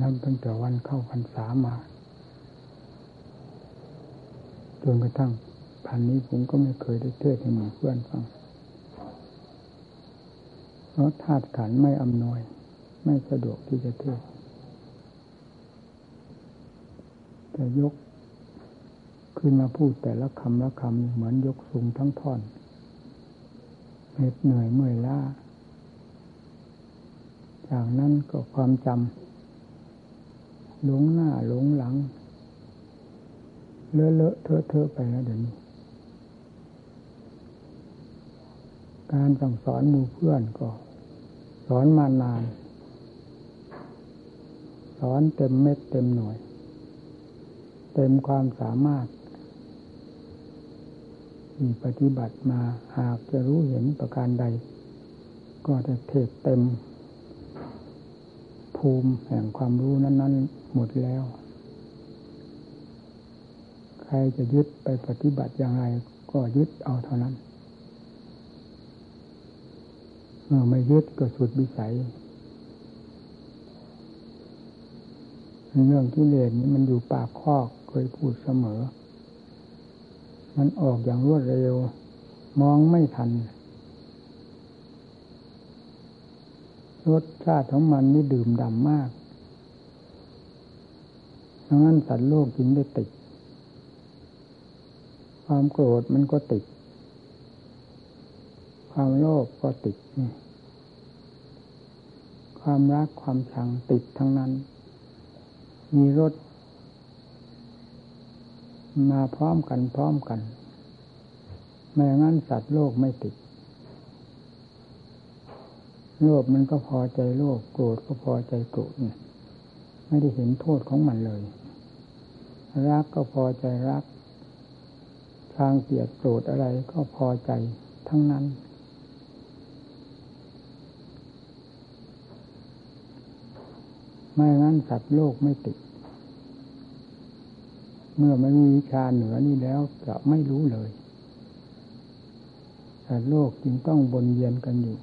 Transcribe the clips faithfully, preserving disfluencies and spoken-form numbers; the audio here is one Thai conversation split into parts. นับตั้งแต่วันเข้าพรรษามาจนกระทั่งพันนี้ผมก็ไม่เคยได้เทศให้หมู่เพื่อนฟังเพราะธาตุขันธ์ไม่อำนวยไม่สะดวกที่จะเทศแต่ยกขึ้นมาพูดแต่ละคำละคำเหมือนยกสูงทั้งท่อนเหน็ดเหนื่อยเมื่อยล้าจากนั้นก็ความจำหลงหน้าหลงหลังเลอะเลอะเทอะเทอะไปแล้วเดี๋ยวนี้การสั่งสอนหมู่เพื่อนก็สอนมานานสอนเต็มเม็ดเต็มหน่วยเต็มความสามารถที่ปฏิบัติมาหากจะรู้เห็นประการใดก็จะเทศเต็มภูมิแห่งความรู้นั้นๆหมดแล้วใครจะยึดไปปฏิบัติอย่างไรก็ยึดเอาเท่านั้นเมื่อไม่ยึดก็สุดวิสัยเรื่องกิเลสนี้มันอยู่ปากคอกเคยพูดเสมอมันออกอย่างรวดเร็วมองไม่ทันรสชาติของมันนี่ดื่มด่ำมากดังนั้นสัตว์โลกกินได้ติดความโกรธมันก็ติดความโลภก็ติดความรักความชังติดทั้งนั้นมีรสมาพร้อมกันพร้อมกันไม่งั้นสัตว์โลกไม่ติดโลภมันก็พอใจโลภโกรธก็พอใจโกรธไม่ได้เห็นโทษของมันเลยรักก็พอใจรักทางเกลียดโกรธอะไรก็พอใจทั้งนั้นไม่งั้นสัตว์โลกไม่ติดเมื่อไม่มีวิชาเหนือนี้แล้วจะไม่รู้เลยสัตว์โลกจึงต้องวนเวียนกันอยู่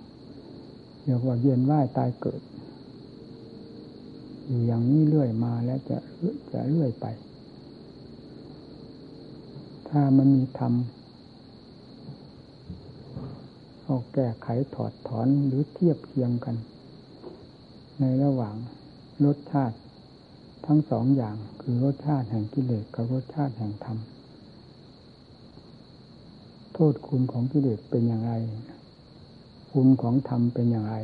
เรียกว่าเวียนว่ายตายเกิดอยู่อย่างนี้เรื่อยมาแล้วจะจะเรื่อยไปถ้ามันมีธรรมเอาแก้ไขถอดถอนหรือเทียบเทียมกันในระหว่างรสชาติทั้งสองอย่างคือรสชาติแห่งกิเลสกับรสชาติแห่งธรรมโทษคุณของกิเลสเป็นอย่างไรคุณของธรรมเป็นอย่างไร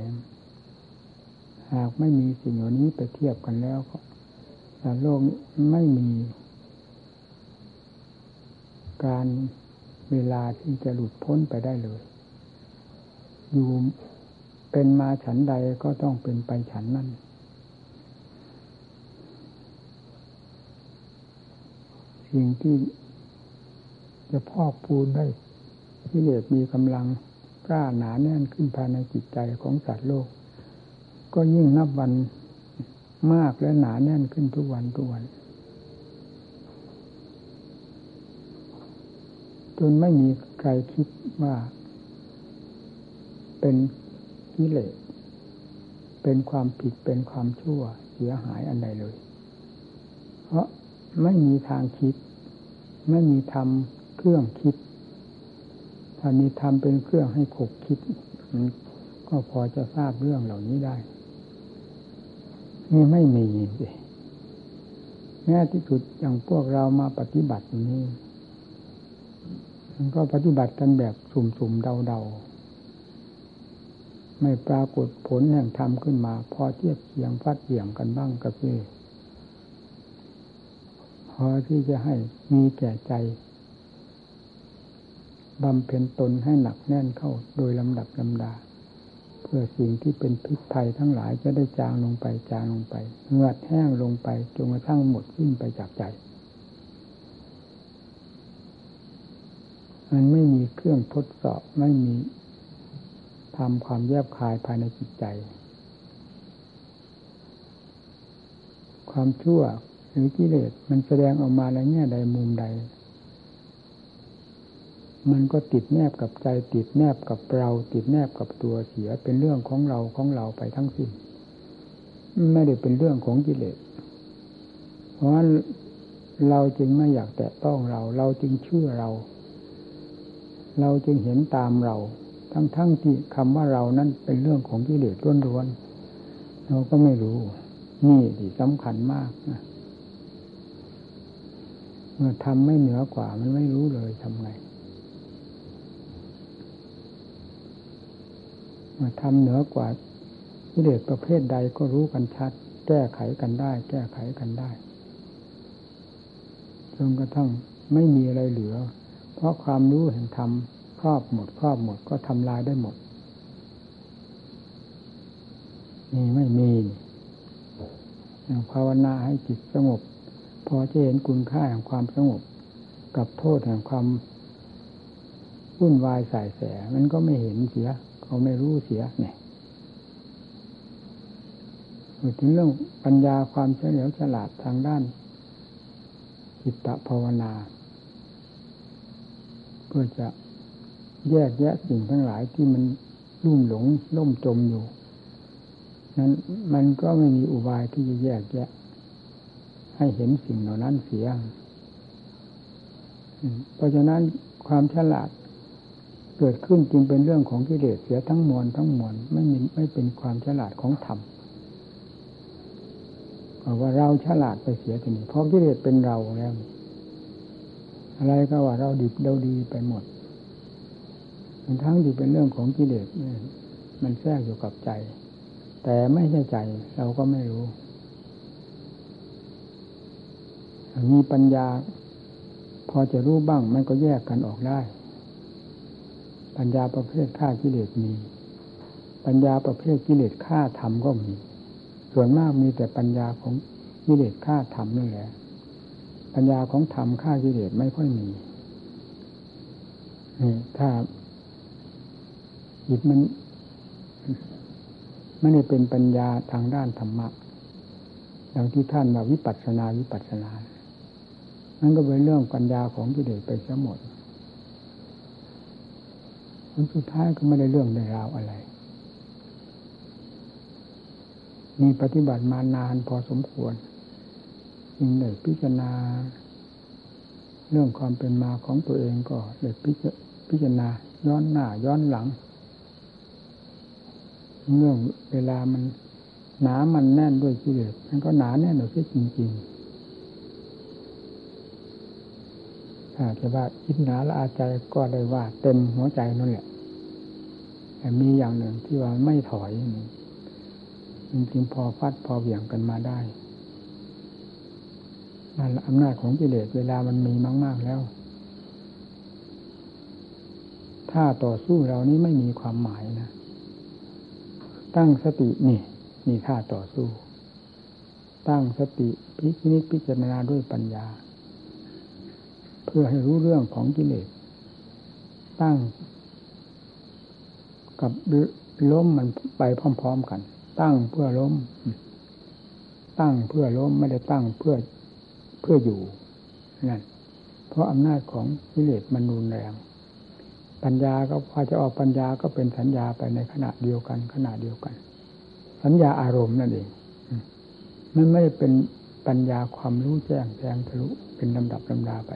หากไม่มีสิ่งเหล่านี้ไปเทียบกันแล้วก็โลกไม่มีการเวลาที่จะหลุดพ้นไปได้เลยอยู่เป็นมาฉันใดก็ต้องเป็นไปฉันนั้นสิ่งที่จะพอกพูนได้กิเลสมีกำลังกล้าหนาแน่นขึ้นภายในจิตใจของสัตว์โลกก็ยิ่งนับวันมากและหนาแน่นขึ้นทุกวันทุกวันจนไม่มีใครคิดว่าเป็นกิเลสเป็นความผิดเป็นความชั่วเสียหายอันใดเลยเพราะไม่มีทางคิดไม่มีธรรมเครื่องคิดถ้ามีธรรมเป็นเครื่องให้ขบคิดก็พอจะทราบเรื่องเหล่านี้ได้นี่ไม่มีเลยแม้ที่สุดอย่างพวกเรามาปฏิบัติอยู่นี่มันก็ปฏิบัติกันแบบสุ่มๆเดาๆไม่ปรากฏผลแห่งธรรมขึ้นมาพอเทียบเคียงฟัดเหวี่ยงกันบ้างกับพี่พอที่จะให้มีแก่ใจบำเพ็ญตนให้หนักแน่นเข้าโดยลำดับลำดาเพื่อสิ่งที่เป็นพิษภัยทั้งหลายจะได้จางลงไปจางลงไปเงือดแห้งลงไปจนกระทั่งหมดสิ้นไปจากใจมันไม่มีเครื่องทดสอบไม่มีทำความแยบคายภายในจิตใจความชั่วหรือกิเลสมันแสดงออกมาในแง่ใดมุมใดมันก็ติดแนบกับใจติดแนบกับเราติดแนบกับตัวเสียเป็นเรื่องของเราของเราไปทั้งสิ้น ไม่ได้เป็นเรื่องของกิเลสเพราะนั้นเราจึงไม่อยากแตะต้องเราเราจึงเชื่อเราเราจึงเห็นตามเราทั้งๆ ท, ที่คำว่าเรานั้นเป็นเรื่องของกิเลสล้วนๆเราก็ไม่รู้นี่ที่สำคัญมากนะเมื่อทำไม่เหนือกว่ามันไม่รู้เลยทำไงเมื่อทำเหนือกว่ากิเลสประเภทใดก็รู้กันชัดแก้ไขกันได้แก้ไขกันได้จนกระทั่งไม่มีอะไรเหลือเพราะความรู้แห่งธรรมครอบหมดครอบหมดก็ทำลายได้หมดนี่ไม่มีภาวนาให้จิตสงบพอจะเห็นคุณค่าแห่งความสงบกับโทษแห่งความวุ่นวายสายแสมันก็ไม่เห็นเสียเขาไม่รู้เสียเนี่ยถึงเรื่องปัญญาความเฉลียวฉลาดทางด้านจิตตภาวนาเพื่อจะแยกแยะสิ่งทั้งหลายที่มันลุ่มหลงล่มจมอยู่นั้นมันก็ไม่มีอุบายที่จะแยกแยะให้เห็นสิ่งเหล่านั้นเสียเพราะฉะนั้นความฉลาดเกิดขึ้นจึงเป็นเรื่องของกิเลสเสียทั้งมวลทั้งมวลไม่มีไม่เป็นความฉลาดของธรรมว่าเราฉลาดไปเสียทีนี้เพราะกิเลสเป็นเราแล้วอะไรก็ว่าเราดิบเราดีไปหมดทั้งที่เป็นเรื่องของกิเลสมันแทรกอยู่กับใจแต่ไม่ใช่ใจเราก็ไม่รู้มีปัญญาพอจะรู้บ้างมันก็แยกกันออกได้ปัญญาประเภทฆ่ากิเลสมีปัญญาประเภทกิเลสฆ่าธรรมก็มีส่วนมากมีแต่ปัญญาของกิเลสฆ่าธรรมนี่แหละปัญญาของธรรมฆ่ากิเลสไม่ค่อยมีถ้าจิตมันไม่ได้เป็นปัญญาทางด้านธรรมะอย่างที่ท่านว่าวิปัสสนาวิปัสสนานั่นก็เป็นเรื่องปัญญาของกิเลสไปซะหมดผลสุดท้ายก็ไม่ได้เรื่องได้ราวอะไรมีปฏิบัติมานานพอสมควรยิ่งได้พิจารณาเรื่องความเป็นมาของตัวเองก็ได้พิจารณาย้อนหน้าย้อนหลังเรื่องเวลามันหนามันแน่นด้วยกิเลสมันก็หนาแน่นอยู่ที่จริงๆถ้าจะว่าคิดหนาละอาใจก็ได้ว่าเต็มหัวใจนั่นแหละแต่มีอย่างหนึ่งที่ว่าไม่ถอยจริงๆพอฟัดพอเหวี่ยงกันมาได้นั่นอำนาจของกิเลสเวลามันมีมากๆแล้วถ้าต่อสู้เรานี้ไม่มีความหมายนะตั้งสตินี่นี่ท่าต่อสู้ตั้งสติพินิจพิจารณาด้วยปัญญาเพื่อให้รู้เรื่องของกิเลสตั้งกับล้มมันไปพร้อมๆกันตั้งเพื่อล้มตั้งเพื่อล้มไม่ได้ตั้งเพื่อเพื่ออยู่นั่นเพราะอำนาจของกิเลสมันรุนแรงปัญญาก็พอจะออกปัญญาก็เป็นสัญญาไปในขณะเดียวกันขณะเดียวกันสัญญาอารมณ์นั่นเองมันไม่เป็นปัญญาความรู้แจ้งแทงทะลุเป็นลำดับลำดาไป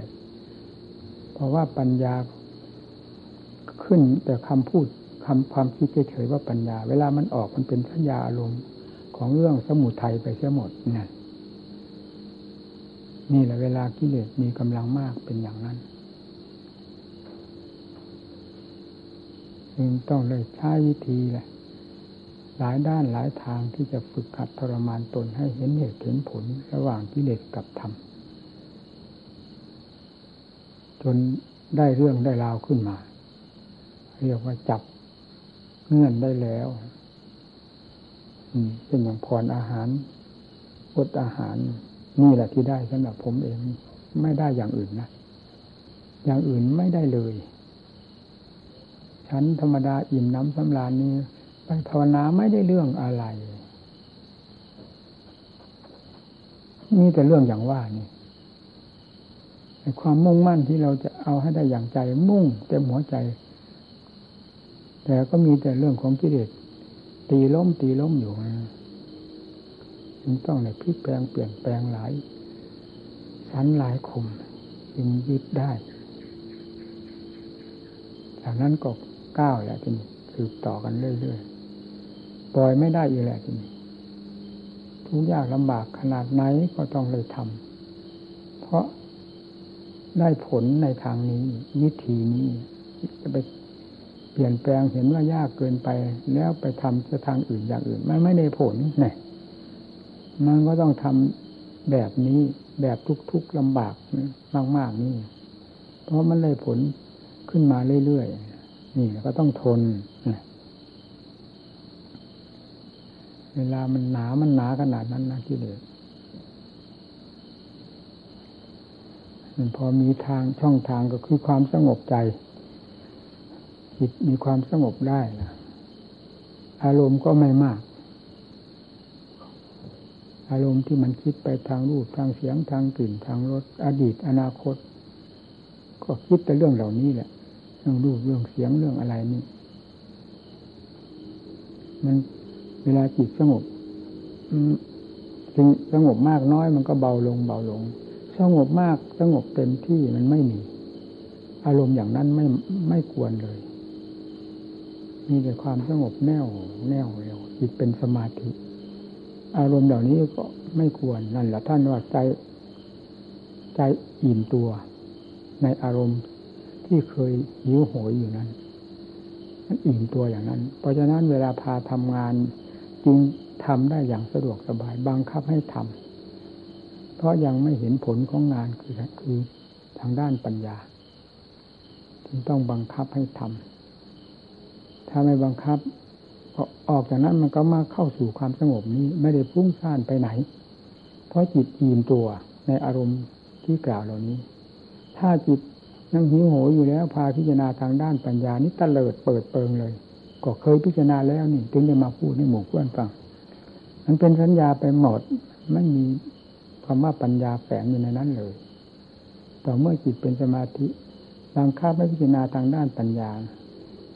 เพราะว่าปัญญาขึ้นแต่คำพูดคำความคิดเฉยๆว่าปัญญาเวลามันออกมันเป็นสัญญาอารมณ์ของเรื่องสมุทัยไปเสียหมดนั่นนี่แหละเวลากิเลสมีกำลังมากเป็นอย่างนั้นจึงต้องเลยใช้วิธีแหละหลายด้านหลายทางที่จะฝึกขัดทรมานตนให้เห็นเหตุเห็นผลระหว่างกิเลสกับธรรมจนได้เรื่องได้ราวขึ้นมาเรียกว่าจับเงื่อนได้แล้วเป็นอย่างผ่อนอาหารอดอาหารนี่แหละที่ได้สำหรับผมเองไม่ได้อย่างอื่นนะอย่างอื่นไม่ได้เลยฉันธรรมดาอิ่มน้ำสำราญนี้ไปภาวนาไม่ได้เรื่องอะไรมีแต่เรื่องอย่างว่านี่ความมุ่งมั่นที่เราจะเอาให้ได้อย่างใจมุ่งเต็มหัวใจแต่ก็มีแต่เรื่องของกิเลสตีล้มตีล้มอยู่ จึงต้องในพลิกแปลงเปลี่ยนแปลงหลายชั้นหลายคมจึงยึดได้จากนั้นก็ก้าวแหละทีนี้สืบต่อกันเรื่อยๆปล่อยไม่ได้อีกแหละทีนี้ทุกยากลำบากขนาดไหนก็ต้องเลยทำเพราะได้ผลในทางนี้วิธีนี้จะไปเปลี่ยนแปลงเห็นว่ายากเกินไปแล้วไปทำจะทางอื่นอย่างอื่นมันไม่ได้ผลเนี่ยมันก็ต้องทำแบบนี้แบบทุกๆลำบากมากๆนี่เพราะมันเลยผลขึ้นมาเรื่อยๆนี่ก็ต้องทนเวลามันหนามันหนาขนาดนั้นนะที่เด็กพอมีทางช่องทางก็คือความสงบใจจิตมีความสงบได้นะอารมณ์ก็ไม่มากอารมณ์ที่มันคิดไปทางรูปทางเสียงทางกลิ่นทางรสอดีตอนาคตก็คิดแต่เรื่องเหล่านี้แหละเรื่องรูปเรื่องเสียงเรื่องอะไรนี่มันเวลาจิตสงบถึงสงบมากน้อยมันก็เบาลงเบาลงสงบมากสงบเต็มที่มันไม่มีอารมณ์อย่างนั้นไม่ไม่กวนเลยมีแต่ความสงบแน่วแน่วเร็วจิตเป็นสมาธิอารมณ์เหล่านี้ก็ไม่ควรนั่นแหละท่านว่าใจใจอิ่มตัวในอารมณ์ที่เคยหิวโหยอยู่นั้นมันอิ่มตัวอย่างนั้นเพราะฉะนั้นเวลาพาทำงานจริงทำได้อย่างสะดวกสบายบังคับให้ทำเพราะยังไม่เห็นผลของงานคือคือทางด้านปัญญาจึงต้องบังคับให้ทำถ้าไม่บังคับออกจากนั้นมันก็มาเข้าสู่ความสงบนี้ไม่ได้พุ่งซ่านไปไหนเพราะจิตอิ่มตัวในอารมณ์ที่กล่าวเหล่านี้ถ้าจิตนั่งหิวโหยอยู่แล้วพาพิจารณาทางด้านปัญญานี้ตะเลิดเปิดเปิงเลยก็เคยพิจารณาแล้วนี่ถึงจะมาพูดให้หมู่เพื่อนฟังมันเป็นสัญญาไปหมดไม่มีคำว่าปัญญาแฝงอยู่ในนั้นเลยต่อเมื่อจิตเป็นสมาธิบังคับให้พิจารณาทางด้านปัญญา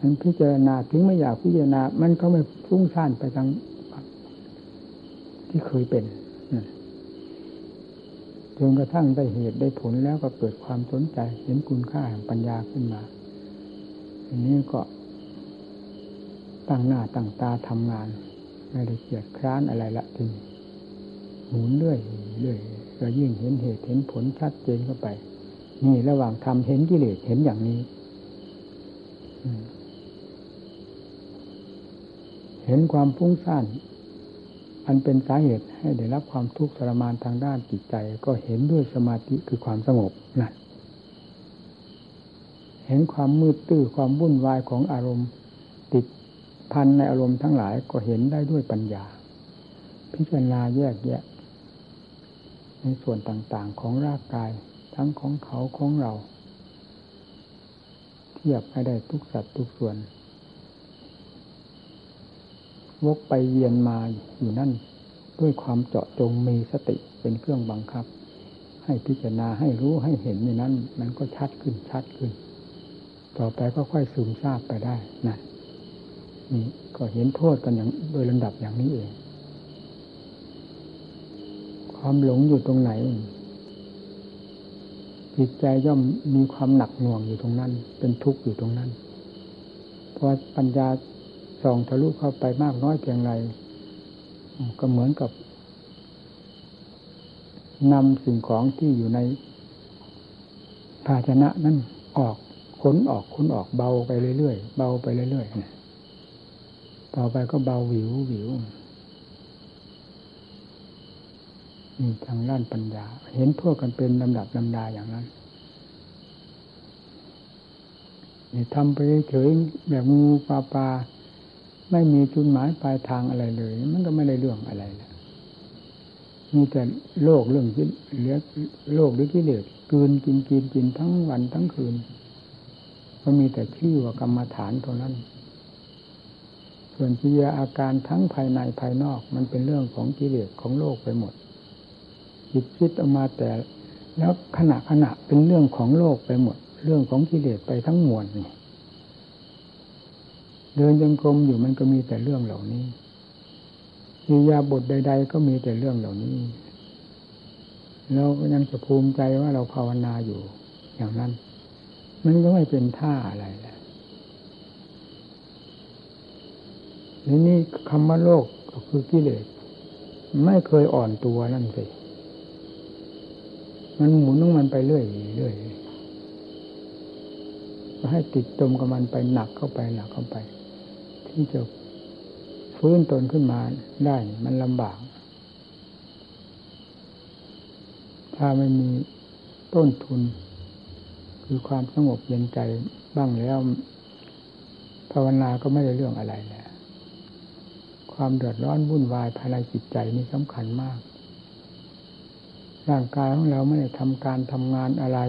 มันพิจารณาถึงไม่อยากพิจารณามันก็ไม่ฟุ้งซ่านไปทางที่เคยเป็นจนกระทั่งได้เหตุได้ผลแล้วก็เกิดความสนใจเห็นคุณค่าแห่งปัญญาขึ้นมาอันนี้ก็ตั้งหน้าตั้งตาทำงานไม่ได้เกียจคร้านอะไรละทีหมุนเรื่อยเรื่อยก็ยิ่งเห็นเหตุเห็นผลชัดเจนเข้าไปนี่ระหว่างทำเห็นกิเลสเห็นอย่างนี้เห็นความฟุ้งซ่านอันเป็นสาเหตุให้ได้รับความทุกข์ทรมานทางด้านจิตใจก็เห็นด้วยสมาธิคือความสงบนั่นเห็นความมืดตื้อความวุ่นวายของอารมณ์ติดพันในอารมณ์ทั้งหลายก็เห็นได้ด้วยปัญญาพิจารณาแยกแยะในส่วนต่างๆของร่างกายทั้งของเขาของเราเทียบให้ได้ทุกสัดทุกส่วนวกไปเวียนมาอยู่นั่นด้วยความเจาะจงมีสติเป็นเครื่องบังคับให้พิจารณาให้รู้ให้เห็นในนั้นมันก็ชัดขึ้นชัดขึ้นต่อไปก็ค่อยซึมซาบไปได้นั่นนี่ก็เห็นโทษกันอย่างโดยลำดับอย่างนี้เองความหลงอยู่ตรงไหนจิตใจย่อมมีความหนักหน่วงอยู่ตรงนั้นเป็นทุกข์อยู่ตรงนั้นเพราะปัญญาส่องทะลุเข้าไปมากน้อยเพียงไรก็เหมือนกับนำสิ่งของที่อยู่ในภาชนะนั้นออกขนออกขนออกเบาไปเรื่อยๆเบาไปเรื่อยๆต่อไปก็เบาหวิวหวิวนี่ทางด้านปัญญาเห็นทั่วกันเป็นลำดับลำดาอย่างนั้นนี่ทำไปเฉยๆแบบงูปลาปลาไม่มีจุดหมายปลายทางอะไรเลยมันก็ไม่ได้เรื่องอะไรนะมีแต่โลกเรื่องที่เหลือโลกหรือที่เหลือกินกินกินกินทั้งวันทั้งคืนก็มีแต่ชื่อว่ากรรมฐานเท่านั้นส่วนกิริยาอาการทั้งภายในภายนอกมันเป็นเรื่องของกิเลสของโลกไปหมดจิตคิดออกมาแต่แล้วขณะขณะเป็นเรื่องของโลกไปหมดเรื่องของกิเลสไปทั้งมวลนี่เดินจงกรมอยู่มันก็มีแต่เรื่องเหล่านี้ อิริยาบถใดๆก็มีแต่เรื่องเหล่านี้เราก็ยังจะภูมิใจว่าเราภาวนาอยู่อย่างนั้นมันก็ไม่เป็นท่าอะไรแหละนี่นี่คำว่าโลกก็คือกิเลสไม่เคยอ่อนตัวนั่นสิมันหมุนของมันไปเรื่อยเรื่อยก็ให้ติดจมกับมันไปหนักเข้าไปหนักเข้าไปที่จะฟื้นตนขึ้นมาได้มันลำบากถ้าไม่มีต้นทุนคือความสงบเย็นใจบ้างแล้วภาวนาก็ไม่ได้เรื่องอะไรแล้วความเดือดร้อนวุ่นวายภายในจิตใจนี่สำคัญมากร่างกายของเราไม่ได้ทำการทำงานอะไร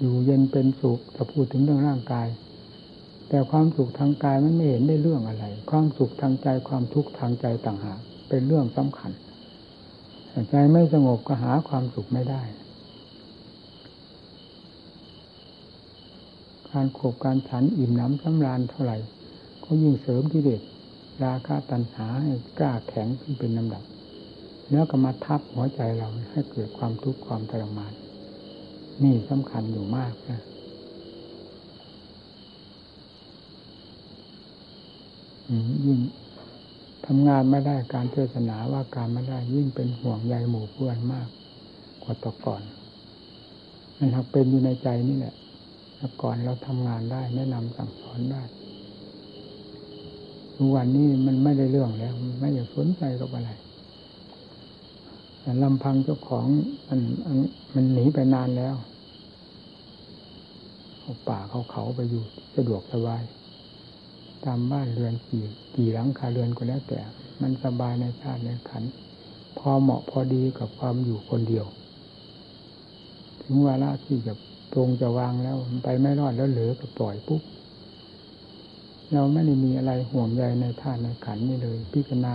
อยู่เย็นเป็นสุขถ้าพูดถึงเรื่องร่างกายแต่ความสุขทางกายมันไม่เห็นได้เรื่องอะไรความสุขทางใจความทุกข์ทางใจต่างหากเป็นเรื่องสำคัญใจไม่สงบก็หาความสุขไม่ได้การขบการฉันอิ่มน้ำสำราญเท่าไหร่ก็ยิ่งเสริมกิเลสราคะตัณหาให้กล้าแข็งขึ้นเป็นลำดับแล้วก็มาทับหัวใจเราให้เกิดความทุกข์ความทรมานนี่สำคัญอยู่มากนะยิ่งทำงานไม่ได้การเทศนาว่าการไม่ได้ยิ่งเป็นห่วงใยหมู่เพื่อนมากกว่าแต่ก่อนมันหักเป็นอยู่ในใจนี่แหละแต่ก่อนเราทำงานได้แนะนำสั่งสอนได้ทุกวันนี้มันไม่ได้เรื่องแล้วไม่อยากสนใจกับอะไรแต่ลำพังเจ้าของมันมันหนีไปนานแล้วเขาป่าเขาเขาไปอยู่สะดวกสบายตามบ้านเรือนกี่กี่หลังคาเรือนก็แล้วแต่มันสบายในชาติในขันพอเหมาะพอดีกับความอยู่คนเดียวถึงเวลาที่จะตรงจะวางแล้วไปไม่รอดแล้วเหลือก็ปล่อยปุ๊บเราไม่ได้มีอะไรห่วงใยในธาตุในขันนี่เลยพิจารณา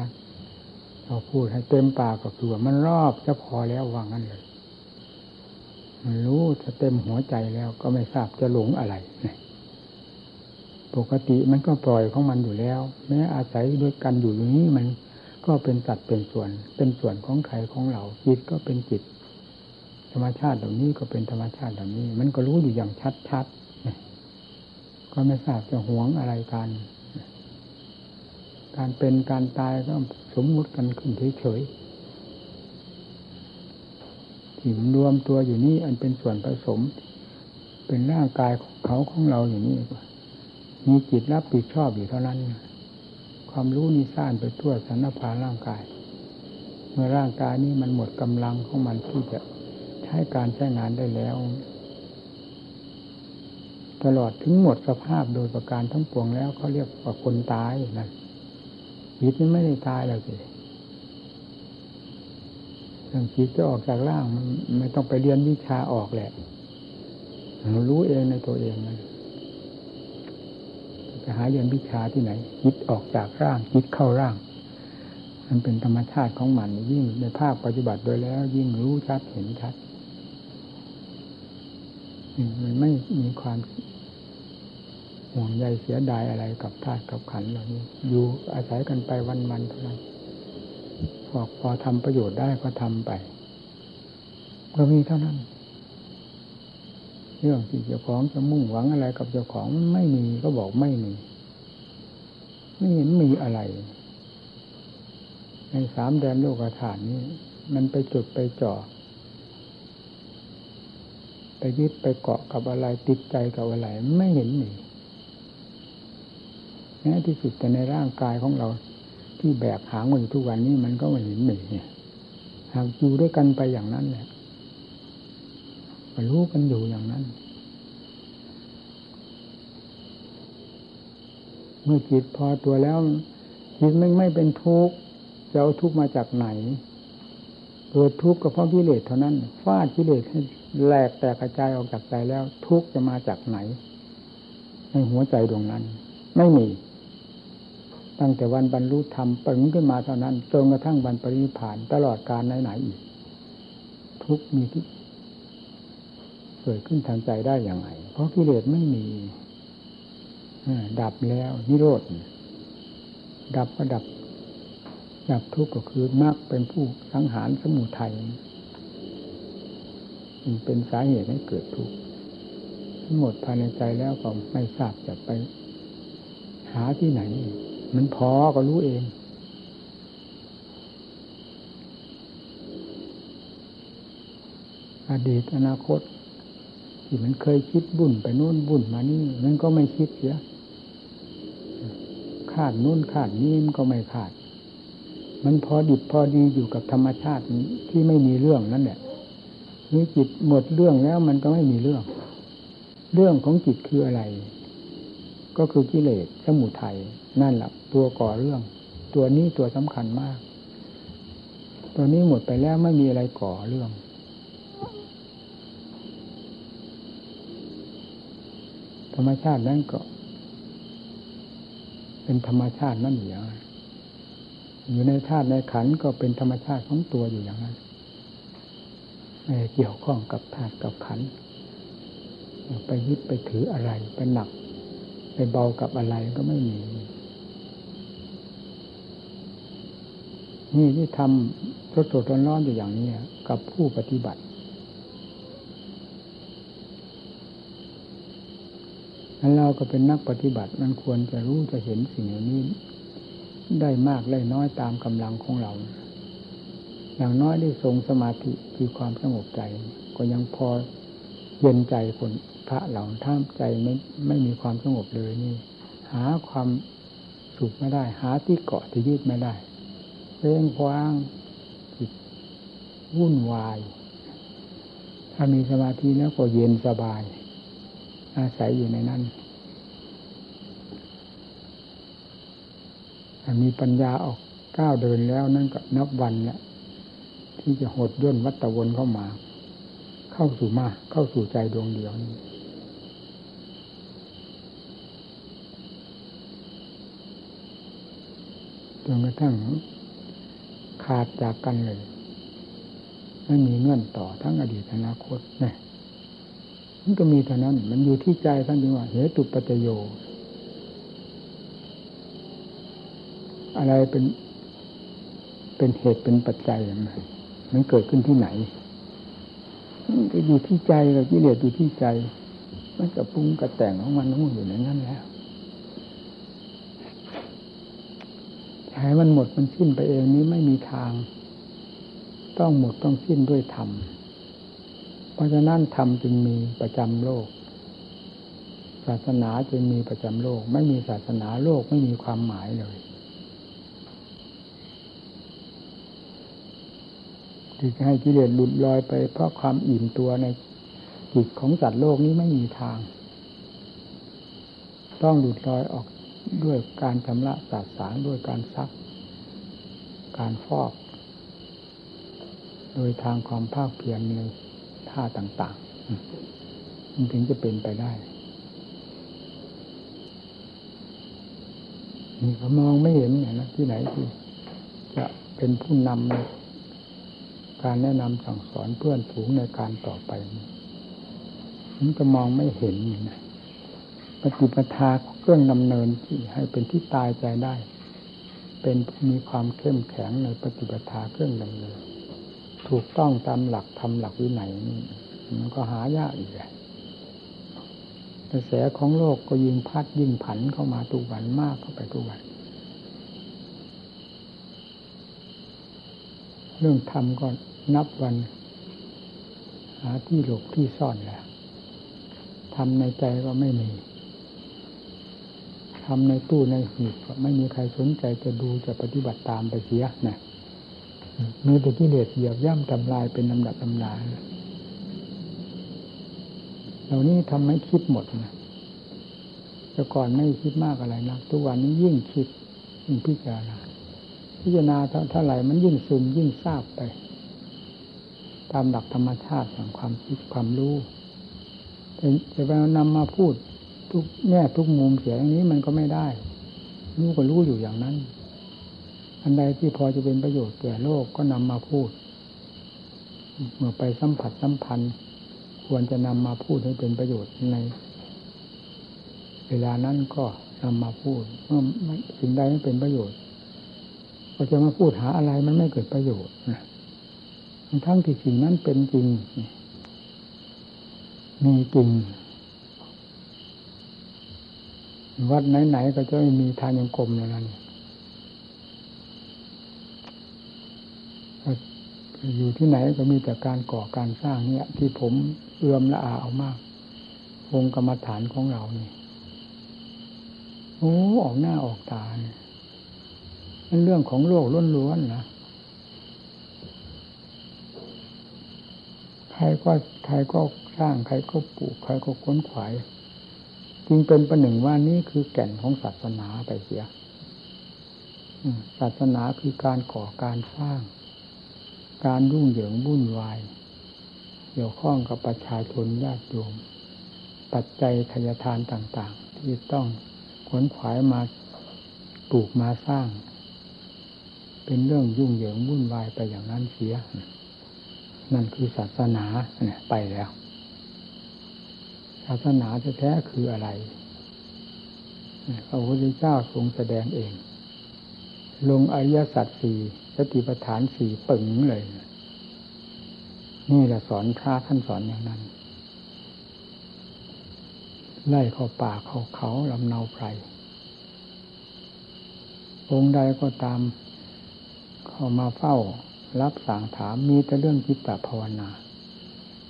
เราพูดให้เต็มปากก็คือว่ามันรอบจะพอแล้ววางนั่นเลยมันรู้จะเต็มหัวใจแล้วก็ไม่ทราบจะหลงอะไรปกติมันก็ปล่อยของมันอยู่แล้วแม้อาศัยด้วยกันอยู่อย่างนี้มันก็เป็นสัตว์เป็นส่วนเป็นส่วนของใครของเราจิตก็เป็นจิตธรรมชาติเหล่านี้ก็เป็นธรรมชาติเหล่านี้มันก็รู้อยู่อย่างชัดๆก็ไม่ทราบจะหวงอะไรกันการเป็นการตายก็สมมุติกันขึ้นเฉยๆที่รวมตัวอยู่นี่อันเป็นส่วนผสมเป็นร่างกายของเขาของเราอยู่นี่มีจิตรับผิดชอบอยู่เท่านั้นความรู้นี่ซ่านไปทั่วสรรพาร่างกายเมื่อร่างกายนี้มันหมดกำลังของมันที่จะใช้การใช้งานได้แล้วตลอดถึงหมดสภาพโดยประการทั้งปวงแล้วเขาเรียกว่าคนตายนั่นจิตนี่ไม่ได้ตายแล้วสิเรื่องจิตจะออกจากร่างมันไม่ต้องไปเรียนวิชาออกแหละเรารู้เองในตัวเองนั่นจะหาเรียนวิชาที่ไหนจิตออกจากร่างจิตเข้าร่างมันเป็นธรรมชาติของมันยิ่งในภาคปฏิบัติโดยแล้วยิ่งรู้ชัดเห็นชัดมันไม่มีความห่วงใยเสียดายอะไรกับธาตุกับขันธ์เหล่านี้อยู่อาศัยกันไปวันๆเท่านั้นพอพอทำประโยชน์ได้ก็ทำไปก็มีเท่านั้นเรื่องที่เจ้าของจะมุ่งหวังอะไรกับเจ้าของไม่มีก็บอกไม่มีไม่เห็นมีอะไรในสามแดนโลกฐานนี้มันไปจุดไปจ่อไปยึดไปเกาะกับอะไรติดใจกับอะไรไม่เห็นมีแม้ที่สุดแต่ในร่างกายของเราที่แบกหางอยู่ทุกวันนี้มันก็ไม่เห็นมีหากอยู่ด้วยกันไปอย่างนั้นแหละรู้กันอยู่อย่างนั้นเมื่อจิตพอตัวแล้วจิตไม่ไม่เป็นทุกข์จะเอาทุกข์มาจากไหนเกิดทุกข์ก็เพราะกิเลสเท่านั้นฟาดกิเลสให้แหลกแตกกระจายออกจากใจแล้วทุกข์จะมาจากไหนในหัวใจดวงนั้นไม่มีตั้งแต่วันบรรลุธรรมปึงขึ้นมาเท่านั้นจนกระทั่งวันปรินิพพานตลอดกาลไหนๆอีกทุกข์มีที่เกิดขึ้นทางใจได้อย่างไรเพราะกิเลสไม่มีดับแล้วนิโรธดับก็ดับ ดับทุกข์ก็คือมรรคเป็นผู้สังหารสมุทัยมันเป็นสาเหตุให้เกิดทุกข์ทั้งหมดภายในใจแล้วก็ไม่ทราบจะไปหาที่ไหนมันพอก็รู้เองอดีตอนาคตที่มันเคยคิดบุญไปโน่นบุญมานี่มันก็ไม่คิดเสียคาดโน่นคาดนี้มันก็ไม่คาดมันพอดิบพอดีอยู่กับธรรมชาติที่ไม่มีเรื่องนั่นแหละนี่จิตหมดเรื่องแล้วมันก็ไม่มีเรื่องเรื่องของจิตคืออะไรก็คือกิเลสสมุทัยนั่นแหละตัวก่อเรื่องตัวนี้ตัวสำคัญมากตัวนี้หมดไปแล้วไม่มีอะไรก่อเรื่องธรรมชาตินั้นก็เป็นธรรมชาตินั่นเองอยู่ในธาตุในขันธ์ก็เป็นธรรมชาติของตัวอยู่อย่างนั้นไม่เกี่ยวข้องกับธาตุกับขันธ์ไปยึดไปถืออะไรไปหนักไปเบากับอะไรก็ไม่มีนี่ที่ทำสดๆร้อนๆอยู่อย่างนี้กับผู้ปฏิบัติแล้วเราก็เป็นนักปฏิบัติมันควรจะรู้จะเห็นสิ่งเหล่านี้ได้มากได้น้อยตามกำลังของเราอย่างน้อยได้ทรงสมาธิคือความสงบใจก็ยังพอเย็นใจคนพระเหล่าท่ามใจไม่ไม่มีความสงบเลยนี่หาความสุขไม่ได้หาที่เกาะที่ยึดไม่ได้เพ่งคว้างจิตวุ่นวายถ้ามีสมาธิแล้วก็เย็นสบายอาศัยอยู่ในนั้นมีปัญญาออกก้าวเดินแล้วนั่นก็นับวันแล้วที่จะหดย่นวัฏวนเข้ามาเข้าสู่มาเข้าสู่ใจดวงเดียวนี้จนกระทั่งขาดจากกันเลยไม่มีเงื่อนต่อทั้งอดีตอนาคตเนี่ยมันก็มีเท่านั้นมันอยู่ที่ใจท่านจึงว่าเหตุปัจจโยอะไรเป็นเป็นเหตุเป็นปัจจัยอย่างไรมันเกิดขึ้นที่ไหนมันก็อยู่ที่ใจเราที่เหลืออยู่ที่ใจมันกับปรุงกับแต่งของมันนู่นอยู่ในนั้นแล้วให้มันหมดมันสิ้นไปเองนี้ไม่มีทางต้องหมดต้องสิ้นด้วยธรรมเพราะฉะนั้นธรรมจึงมีประจำโลกศาสนาจึงมีประจำโลกไม่มีศาสนาโลกไม่มีความหมายเลยที่ให้กิเลสหลุดลอยไปเพราะความอิ่มตัวในจิตของสัตว์โลกนี้ไม่มีทางต้องหลุดลอยออกด้วยการชำระสาสางด้วยการซักการฟอกโดยทางความภาคเพียรในท่าต่างๆมันถึงจะเป็นไปได้นี่ก็มองไม่เห็นนะที่ไหนที่จะเป็นผู้นำเลยการแนะนำสั่งสอนเพื่อนฝูงในการต่อไปมันจะมองไม่เห็นนะปฏิปทาเครื่องดำเนินที่ให้เป็นที่ตายใจได้เป็นมีความเข้มแข็งในปฏิปทาเครื่องดำเนินถูกต้องตามหลักธรรมหลักวินัยนี่มันก็หายากอีกเลยกระแสของโลกก็ยิ่งพัดยิ่งผันเข้ามาทุกวันมากเข้าไปทุกวันเรื่องธรรมก็นับวันหาที่หลบที่ซ่อนแล้วธรรมในใจก็ไม่มีธรรมในตู้ในหีบก็ไม่มีใครสนใจจะดูจะปฏิบัติตามไปเสียนะมีแต่กิเลสเหยียบย่ำทำลายเป็นลำดับลำดาเหล่านี้ทำให้คิดหมดนะแต่ก่อนไม่คิดมากอะไรนะทุกวันนี้ยิ่งคิดยิ่งพิจารณาพิจารณาเท่าไหร่มันยิ่งซึมยิ่งทราบไปตามหลักธรรมชาติของความคิดความรู้แต่จะไปนำมาพูดทุกแง่ทุกมุมเสียอย่างนี้มันก็ไม่ได้รู้ก็รู้อยู่อย่างนั้นอันใดที่พอจะเป็นประโยชน์แก่โลกก็นำมาพูดเมื่อไปสัมผัสสัมพันธ์ควรจะนำมาพูดให้เป็นประโยชน์ในเวลานั้นก็นำมาพูดเมื่อสิ่งใดไม่เป็นประโยชน์ ก็จะมาพูดหาอะไรมันไม่เกิดประโยชน์นะทั้งที่สิ่งนั้นเป็นจริงมีจริงวัดไหนๆก็จะไม่มีทางยังกลมแล้วนั่นอยู่ที่ไหนก็มีแต่การก่อการสร้างเนี่ยที่ผมเอื้อมละอาเอามากวงกรรมฐานของเรานี่โอ้ออกหน้าออกตาเนี่ยเป็นเรื่องของโลกล้วนๆนะใครก็ใครก็สร้างใครก็ปลูกใครก็ค้นขวายจึงเป็นประหนึ่งว่านี่คือแก่นของศาสนาไปเสียศาสนาคือการก่อการสร้างการรุ่งเหยิงวุ่นวายเกี่ยวข้องกับประชาชนญาติโยมปัจจัยทายทานต่างๆที่ต้องขวนขวายมาปลูกมาสร้างเป็นเรื่องยุ่งเหยิงวุ่นวายไปอย่างนั้นเสียนั่นคือศาสนาไปแล้วศาสนาแท้ๆคืออะไรพระพุทธเจ้าทรงแสดงเองลงอริยสัจสี่สติปัฏฐานสี่ปึงเลยนี่แหละสอนพระท่านสอนอย่างนั้นไล่เข้าป่าเข้าเขาลำเนาไพรองค์ใดก็ตามเข้ามาเฝ้ารับสั่งถามมีแต่เรื่องจิตตภาวนา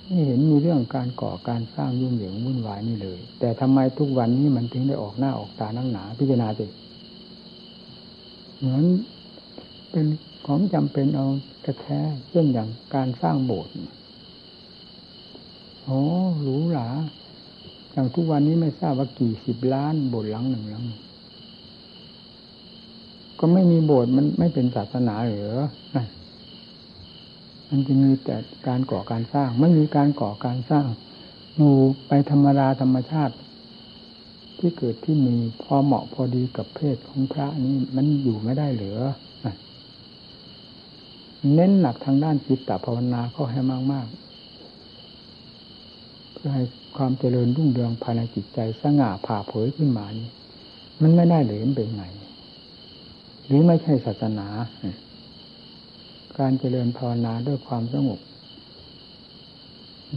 ไม่เห็นมีเรื่องการก่อการสร้างยุ่งเหยิงวุ่นวายนี่เลยแต่ทำไมทุกวันนี้มันถึงได้ออกหน้าออกตานักหนาพิจารณาสิเหมือนเป็นของจำเป็นเอากระแทกเช่นอย่างการสร้างโบสถ์โอ้หรูหราอย่างทุกวันนี้ไม่ทราบว่ากี่สิบล้านโบสถ์หลังหนึ่งหลังก็ไม่มีโบสถ์มันไม่เป็นศาสนาหรือนั่นมันจะมีแต่การก่อการสร้างไม่มีการก่อการสร้างอยู่ไปธรรมราธรรมชาติที่เกิดที่มีพอเหมาะพอดีกับเพศของพระนี้มันอยู่ไม่ได้เหรอเน้นหนักทางด้านจิตตภาวนาเข้าให้มากๆเพื่อให้ความเจริญรุ่งเรืองภายในจิตใจสง่าผ่าเผยขึ้นมานี้มันไม่ได้หรือมันเป็นไงหรือไม่ใช่ศาสนาการเจริญภาวนาด้วยความสงบ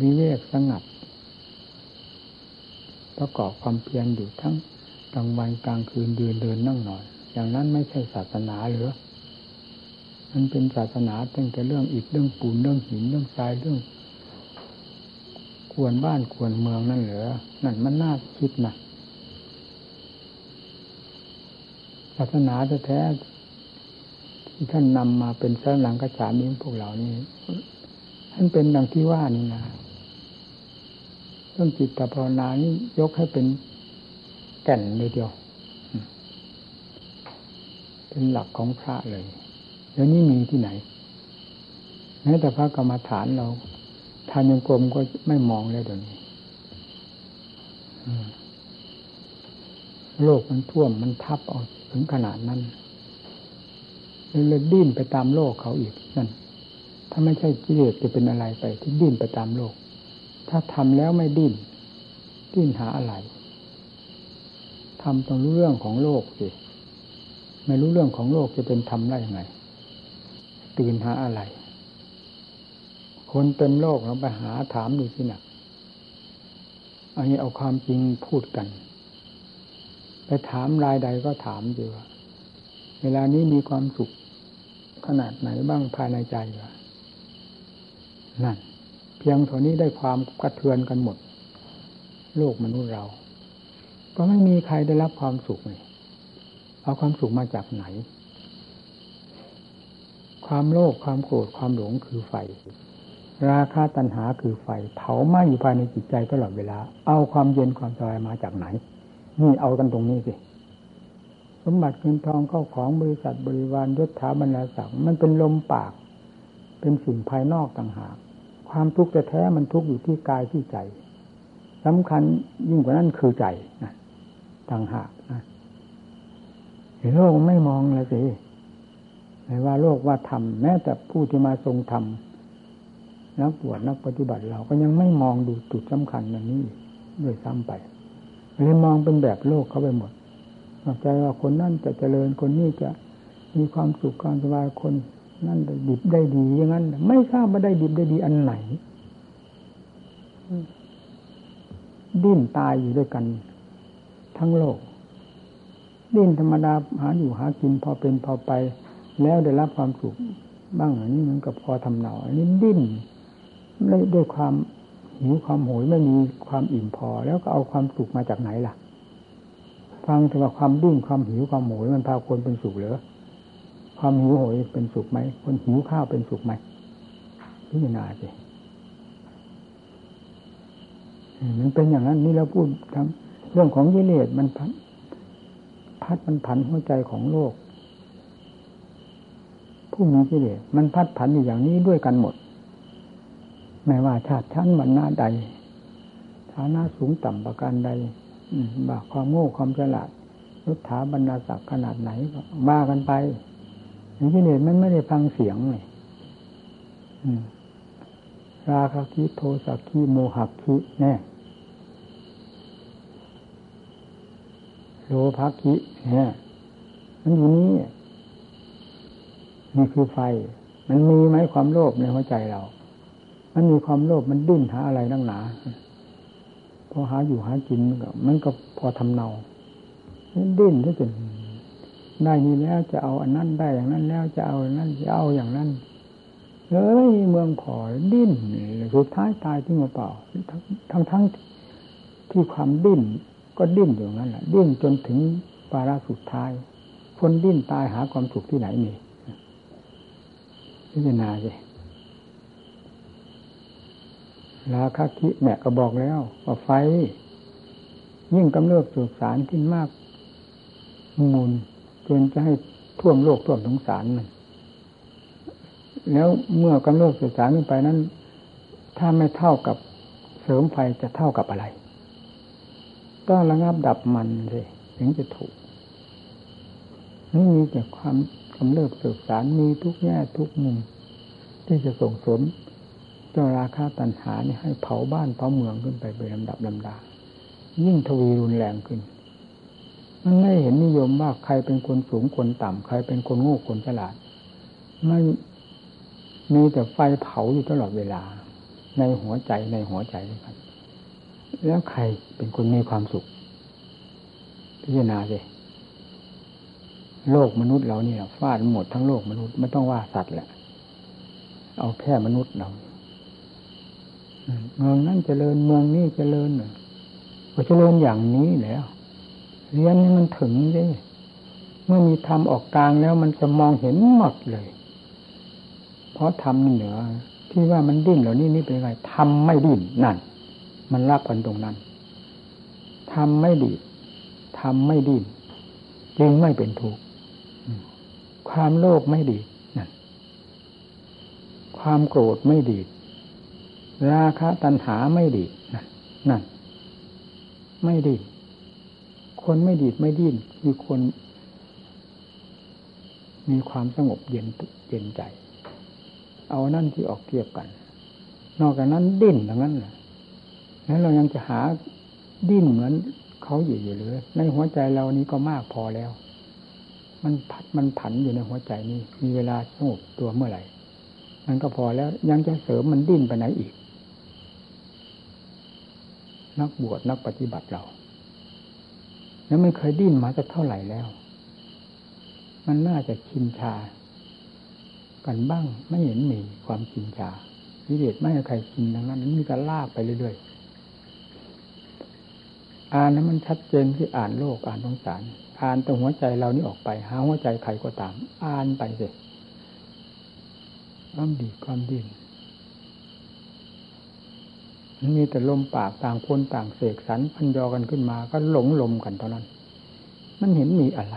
วิเวกสงัดประกอบความเพียรอยู่ทั้งกลางวันกลางคืนยืนเดินนั่งนอนอย่างนั้นไม่ใช่ศาสนาหรือมันเป็นศาสนาตั้งแต่เรื่องอิฐเรื่องปูนเรื่องหินเรื่องทรายเรื่องกวนบ้านกวนเมืองนั่นเหรอนั่นมันน่าคิดนะศาสนาแท้ๆที่ท่านนำมาเป็นสร้างกระฉามิพวกเหล่านี้ท่านเป็นดังที่ว่านี่นะเรื่องจิตภาวนานี่ยกให้เป็นแก่นเลยเดียวเป็นหลักของพระเลยเดี๋ยวนี้มีที่ไหนแม้แต่พระกรรมฐานเราทานยังกลมก็ไม่มองแล้วเดี๋ยวนี้โลกมันท่วมมันทับเอาถึงขนาดนั้นเลยดิ้นไปตามโลกเขาอีกนั่นถ้าไม่ใช่กิเลสจะเป็นอะไรไปที่ดิ้นไปตามโลกถ้าทำแล้วไม่ดิ้นดิ้นหาอะไรทำต้องรู้เรื่องของโลกสิไม่รู้เรื่องของโลกจะเป็นธรรมได้ยังไงตื่นหาอะไรคนเต็มโลกเราไปหาถามดูสินะอันนี้เอาความจริงพูดกันไปถามรายใดก็ถามดีว่าเวลานี้มีความสุขขนาดไหนบ้างภายในใจวะนั่นเพียงเท่านี้ได้ความกระเทือนกันหมดโลกมนุษย์เราก็ไม่มีใครได้รับความสุขเลยเอาความสุขมาจากไหนความโลภความโกรธความหลงคือไฟราคะตัณหาคือไฟเผาไหม้อยู่ภายในจิตใจตลอดเวลาเอาความเย็นความสบายมาจากไหนนี่เอากันตรงนี้สิสมบัติเงินทองเข้าของบริษัทบริวารยศถาบรรดาศักดิ์มันเป็นลมปากเป็นสิ่งภายนอกต่างหากความทุกข์แท้ๆมันทุกข์อยู่ที่กายที่ใจสำคัญยิ่งกว่านั้นคือใจนะต่างหากนะโลกไม่มองเลยสิไม่ว่าโลกว่าธรรมแม้แต่ผู้ที่มาทรงธรรมนักบวชนักปฏิบัติเราก็ยังไม่มองดูจุดสำคัญอย่างนี้ด้วยซ้ำไปเลยมองเป็นแบบโลกเขาไปหมดเข้าใจว่าคนนั่นจะเจริญคนนี้จะ มีความสุขความสบายคนนั่นได้ดิบได้ดีอย่างนั้นไม่ทราบว่าได้ดิบได้ดีอันไหนดิ้นตายอยู่ด้วยกันทั้งโลกดิ้นธรรมดาหาอยู่หากินพอเป็นพอไปแล้วได้รับความสุขบ้างอันนี้มันก็พอทำเนาอันนี้ดิ้นไม่ด้วยความหิวความโหยไม่มีความอิ่มพอแล้วก็เอาความสุขมาจากไหนล่ะฟังแต่ว่าความดิ้นความหิวความโหยมันพาคนเป็นสุขเหรอความหิวโหยเป็นสุขไหมคนหิวข้าวเป็นสุขไหมพิจารณาสิมันเป็นอย่างนั้นนี่เราพูดทำเรื่องของกิเลสมันพัดพัดมันผันหัวใจของโลกผู้มีกิเลสมันพัดผันอยู่อย่างนี้ด้วยกันหมดไม่ว่าชาติชั้นวรรณะใดฐานะสูงต่ำประการใดบ่าความโง่ความฉลาดยศถาบรรดาศักดิ์ขนาดไหนก็ว่ากันไปกิเลสมันไม่ได้ฟังเสียงเลยราคะคิโทสะคิโมหะคิแน่โลภะคิเนี่ยมันอยู่นี่นี่คือไฟมันมีไหมความโลภในหัวใจเรามันมีความโลภมันดิ้นหาอะไรนักหนาพอหาอยู่หากินมันก็พอทำเนามันดิ้นที่สุดได้นี่แล้วจะเอาอันนั้นได้อย่างนั้นแล้วจะเอาอันนั้นจะเอาอย่างนั้นเอ้ยเมืองขอดิ้นสุดท้ายตายที่มาเปล่าทั้งทั้งที่ความดิ้นก็ดิ้นอยู่งั้นแหละดิ้นจนถึงวาระสุดท้ายคนดิ้นตายหาความสุขที่ไหนมีพิจารณาสิราคะคิแม่ก็บอกแล้วว่าไฟยิ่งกำเริบสุสานขึ้นมากมูลจนจะให้ท่วมโลกท่วมสงสารมันแล้วเมื่อกำเริบสุสานขึ้นไปนั้นถ้าไม่เท่ากับเสริมไฟจะเท่ากับอะไรต้องระงับดับมันเลยถึงจะถูกนี่มีแต่ความกำเริบสุสานมีทุกแง่ทุกมุมที่จะส่งเสริมเจ้าราคะตัณหานี่ให้เผาบ้านเผาเมืองขึ้นไปเป็นลำดับลำดายิ่งทวีรุนแรงขึ้นมันไม่เห็นนิยมว่าใครเป็นคนสูงคนต่ำใครเป็นคนโง่คนฉลาดไม่มีแต่ไฟเผาอยู่ตลอดเวลาในหัวใจในหัวใจนะครับแล้วใครเป็นคนมีความสุขพิจารณาสิโลกมนุษย์เราเนี่ยฟาดหมดทั้งโลกมนุษย์ไม่ต้องว่าสัตว์แหละเอาแค่มนุษย์เราเมืองนั้นเจริญเมืองนี้เจริญก็เจริญอย่างนี้แล้วเรียนให้มันถึงดิเมื่อมีธรรมออกกลางแล้วมันจะมองเห็นหมดเลยเพราะธรรมนี่เหนือที่ว่ามันดิ้นเหล่านี้นี่เป็นไงธรรมไม่ดิ้นนั่นมันรับกันตรงนั้นธรรมไม่ดิ้นธรรมไม่ดิ้นจึงไม่เป็นทุกข์ความโลภไม่ดิ้นนั่นความโกรธไม่ดิ้นราคะตัณหาไม่ดิ้นนั่นนั่นไม่ดิ้นคนไม่ดิ้นไม่ดิ้นคือคนมีความสงบเย็นเย็นใจเอานั่นที่ออกเทียบกันนอกจากนั้นดิ้นทั้งนั้นน่ะแล้วเรายังจะหาดิ้นเหมือนเขาอยู่อยู่หรือในหัวใจเรานี้ก็มากพอแล้วมันผัดมันผันอยู่ในหัวใจนี้มีเวลาสงบตัวเมื่อไหร่มันก็พอแล้วยังจะเสริมมันดิ้นไปไหนอีกนักบวชนักปฏิบัติเราแล้วมันเคยดิ้นมาสักเท่าไหร่แล้วมันน่าจะชินชากันบ้างไม่เห็นมีความชินชาวิเดชไม่ใครชินดังนั้นมันมีการลากไปเรื่อยๆอ่านนั้นมันชัดเจนที่อ่านโลกอ่านสงสารอ่านตัวหัวใจเรานี่ออกไปหาหัวใจใครก็ตามอ่านไปสิความดีความดิ้นมันมีแต่ลมปากต่างคนต่างเสกสรรพันยอกันขึ้นมาก็หลงลมกันเท่านั้นมันเห็นมีอะไร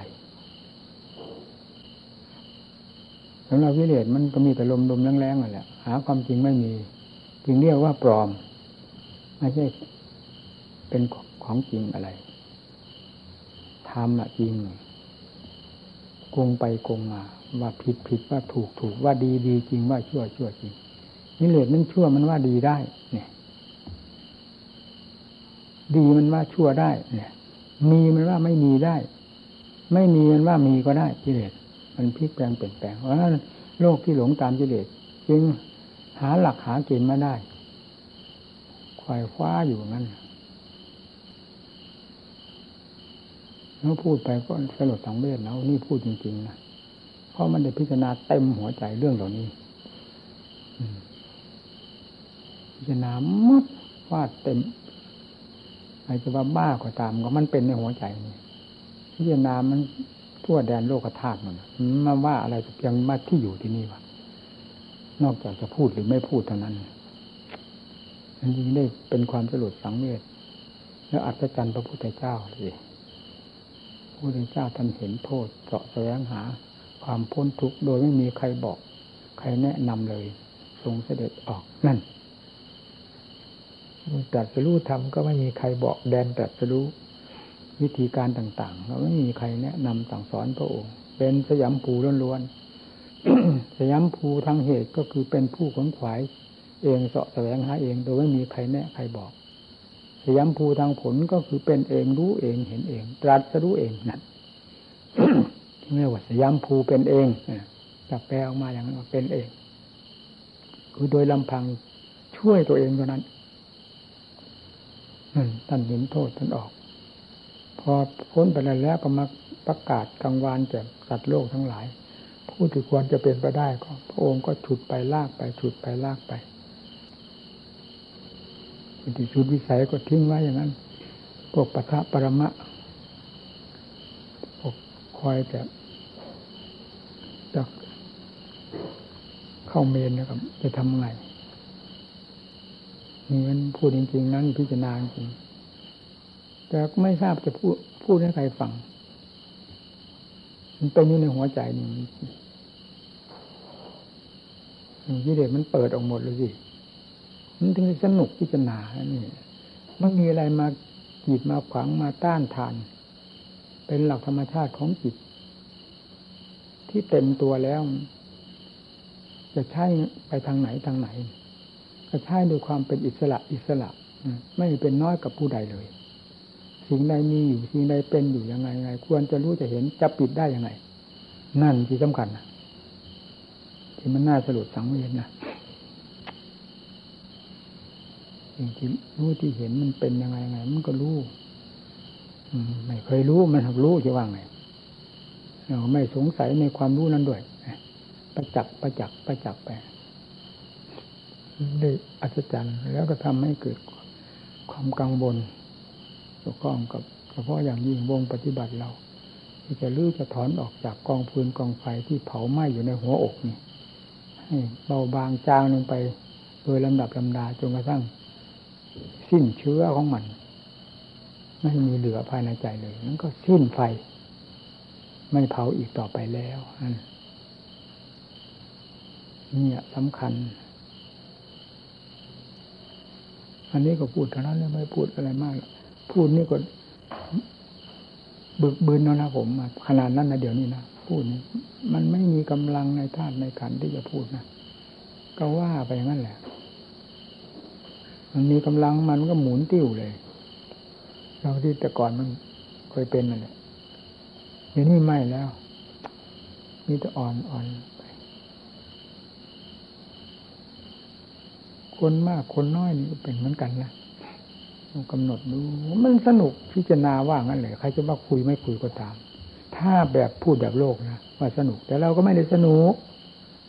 สำหรับวิเลศมันก็มีแต่ลมลมแรงๆนั่นแหละหาความจริงไม่มีจึงเรียกว่าปลอมไม่ใช่เป็นของจริงอะไรทำละจริงโกงไปโกงมาว่าผิดผิดว่าถูกถูกว่าดีดีจริงว่าชั่วชั่วจริงวิเลศมันชั่วมันว่าดีได้เนี่ยดีมันว่าชั่วได้เนี่ยมีมันว่าไม่มีได้ไม่มีมันว่ามีก็ได้วิเลศ มันพลิกแปลงเปลี่ยนแปลงเพราะฉะนั้นโลกที่หลงตามกิเลสจึงหาหลักหาเกณฑ์มาได้ไขว่คว้าอยู่งั้นแล้วพูดไปก็สลดสังเวชแล้วนี่พูดจริงๆนะเพราะมันได้พิจารณาเต็มหัวใจเรื่องเหล่านี้พิจารณาหมดฟาดเต็มไอ้จะว่าบ้าก็ตามก็มันเป็นในหัวใจนี่พิจารณามันทั่วแดนโลกธาตุมันมาว่าอะไรเพียงมาที่อยู่ที่นี่วะนอกจากจะพูดหรือไม่พูดเท่านั้นอันนี้ได้เป็นความสลดสังเวชแล้วอัศจรรย์พระพุทธเจ้าเลยพระพุทธเจ้าท่านเห็นโทษเจาะแสวงหาความพ้นทุกข์โดยไม่มีใครบอกใครแนะนำเลยทรงเสด็จออกนั่นตรัสรู้ธรรมก็ไม่มีใครบอกแดนตรัสรู้วิธีการต่างๆเราไม่มีใครแนะนำสั่งสอนพระองค์เป็นสยามภูล้วนๆ สยามภูทางเหตุก็คือเป็นผู้ขวนขวายเองเสาะแสวงหาเองโดยไม่มีใครแนะใครบอกสยามภูทางผลก็คือเป็นเองรู้เองเห็นเองตรัสรู้เองนั่น เรียกว่าสยามภูเป็นเองจับแปลออกมาอย่างนั้นว่าเป็นเองคือโดยลำพังช่วยตัวเองเท่านั้นท่านเห็นโทษท่านออกพอพ้นไปแล้วก็มาประกาศกลางวานแก่สัตว์โลกทั้งหลายผู้ที่ควรจะเป็นไปได้ก็พระองค์ก็ฉุดไปลากไปฉุดไปลากไปผู้ที่ชุดวิสัยก็ทิ้งไว้อย่างนั้นพวกปะทะปรมะพวกคอยแต่จะเข้าเมนนะครับจะทำไงนี่มันพูดจริงๆนั่นพิจารณาจริงแต่ก็ไม่ทราบจะพูดพูดให้ใครฟังมันเป็นอยู่ในหัวใจนี่กิเลสมันเปิดออกหมดเลยสิมันถึงสนุกพิจารณานี่มันมีอะไรมากีดมาขวางมาต้านทานเป็นหลักธรรมชาติของจิตที่เต็มตัวแล้วจะใช้ไปทางไหนทางไหนก็ใช้ด้วยความเป็นอิสระอิสระไม่เป็นน้อยกับผู้ใดเลยสิ่งใดมีอยู่สิ่งใดเป็นอยู่ยังไงไงควรจะรู้จะเห็นจะปิดได้ยังไงนั่นที่สำคัญนะที่มันน่าสลดสังเวชนะสิ่งที่รู้ที่เห็นมันเป็นยังไงไงมันก็รู้ไม่เคยรู้มันหักรู้จะว่างไงเราไม่สงสัยในความรู้นั้นด้วยประจักษ์ประจักษ์ประจักษ์ไปได้อัศจรรย์แล้วก็ทำให้เกิดความกังวลเกี่ยวข้องกับเฉพาะอย่างยิ่งวงปฏิบัติเราที่จะลื้อจะถอนออกจากกองฟืนกองไฟที่เผาไหม้อยู่ในหัวอกนี่ให้เบาบางจางลงไปโดยลำดับลำดาจนกระทั่งสิ้นเชื้อของมันไม่มีเหลือภายในใจเลยนั้นก็สิ้นไฟไม่เผาอีกต่อไปแล้วเนี่ยสำคัญอันนี้ก็พูดเท่านั้นเลยไม่พูดอะไรมากพูดนี่ก็บึกบืนแล้วนะผมขนาดนั้นนะเดี๋ยวนี้นะพูดนี่มันไม่มีกำลังในธาตุในขันธ์ที่จะพูดนะก็ว่าไปอย่างนั้นแหละมันมีกำลังมันก็หมุนติ้วเลยเราที่แต่ก่อนมันเคยเป็นนั่นแหละเดี๋ยวนี้ไม่แล้วมีแต่อ่อนอ่อนคนมากคนน้อยนี่ก็เป็นเหมือนกันนะกำหนดดูมันสนุกพิจารณาว่างั้นเลยใครจะว่าคุยไม่คุยก็ตามถ้าแบบพูดแบบโลกนะว่าสนุกแต่เราก็ไม่ได้สนุก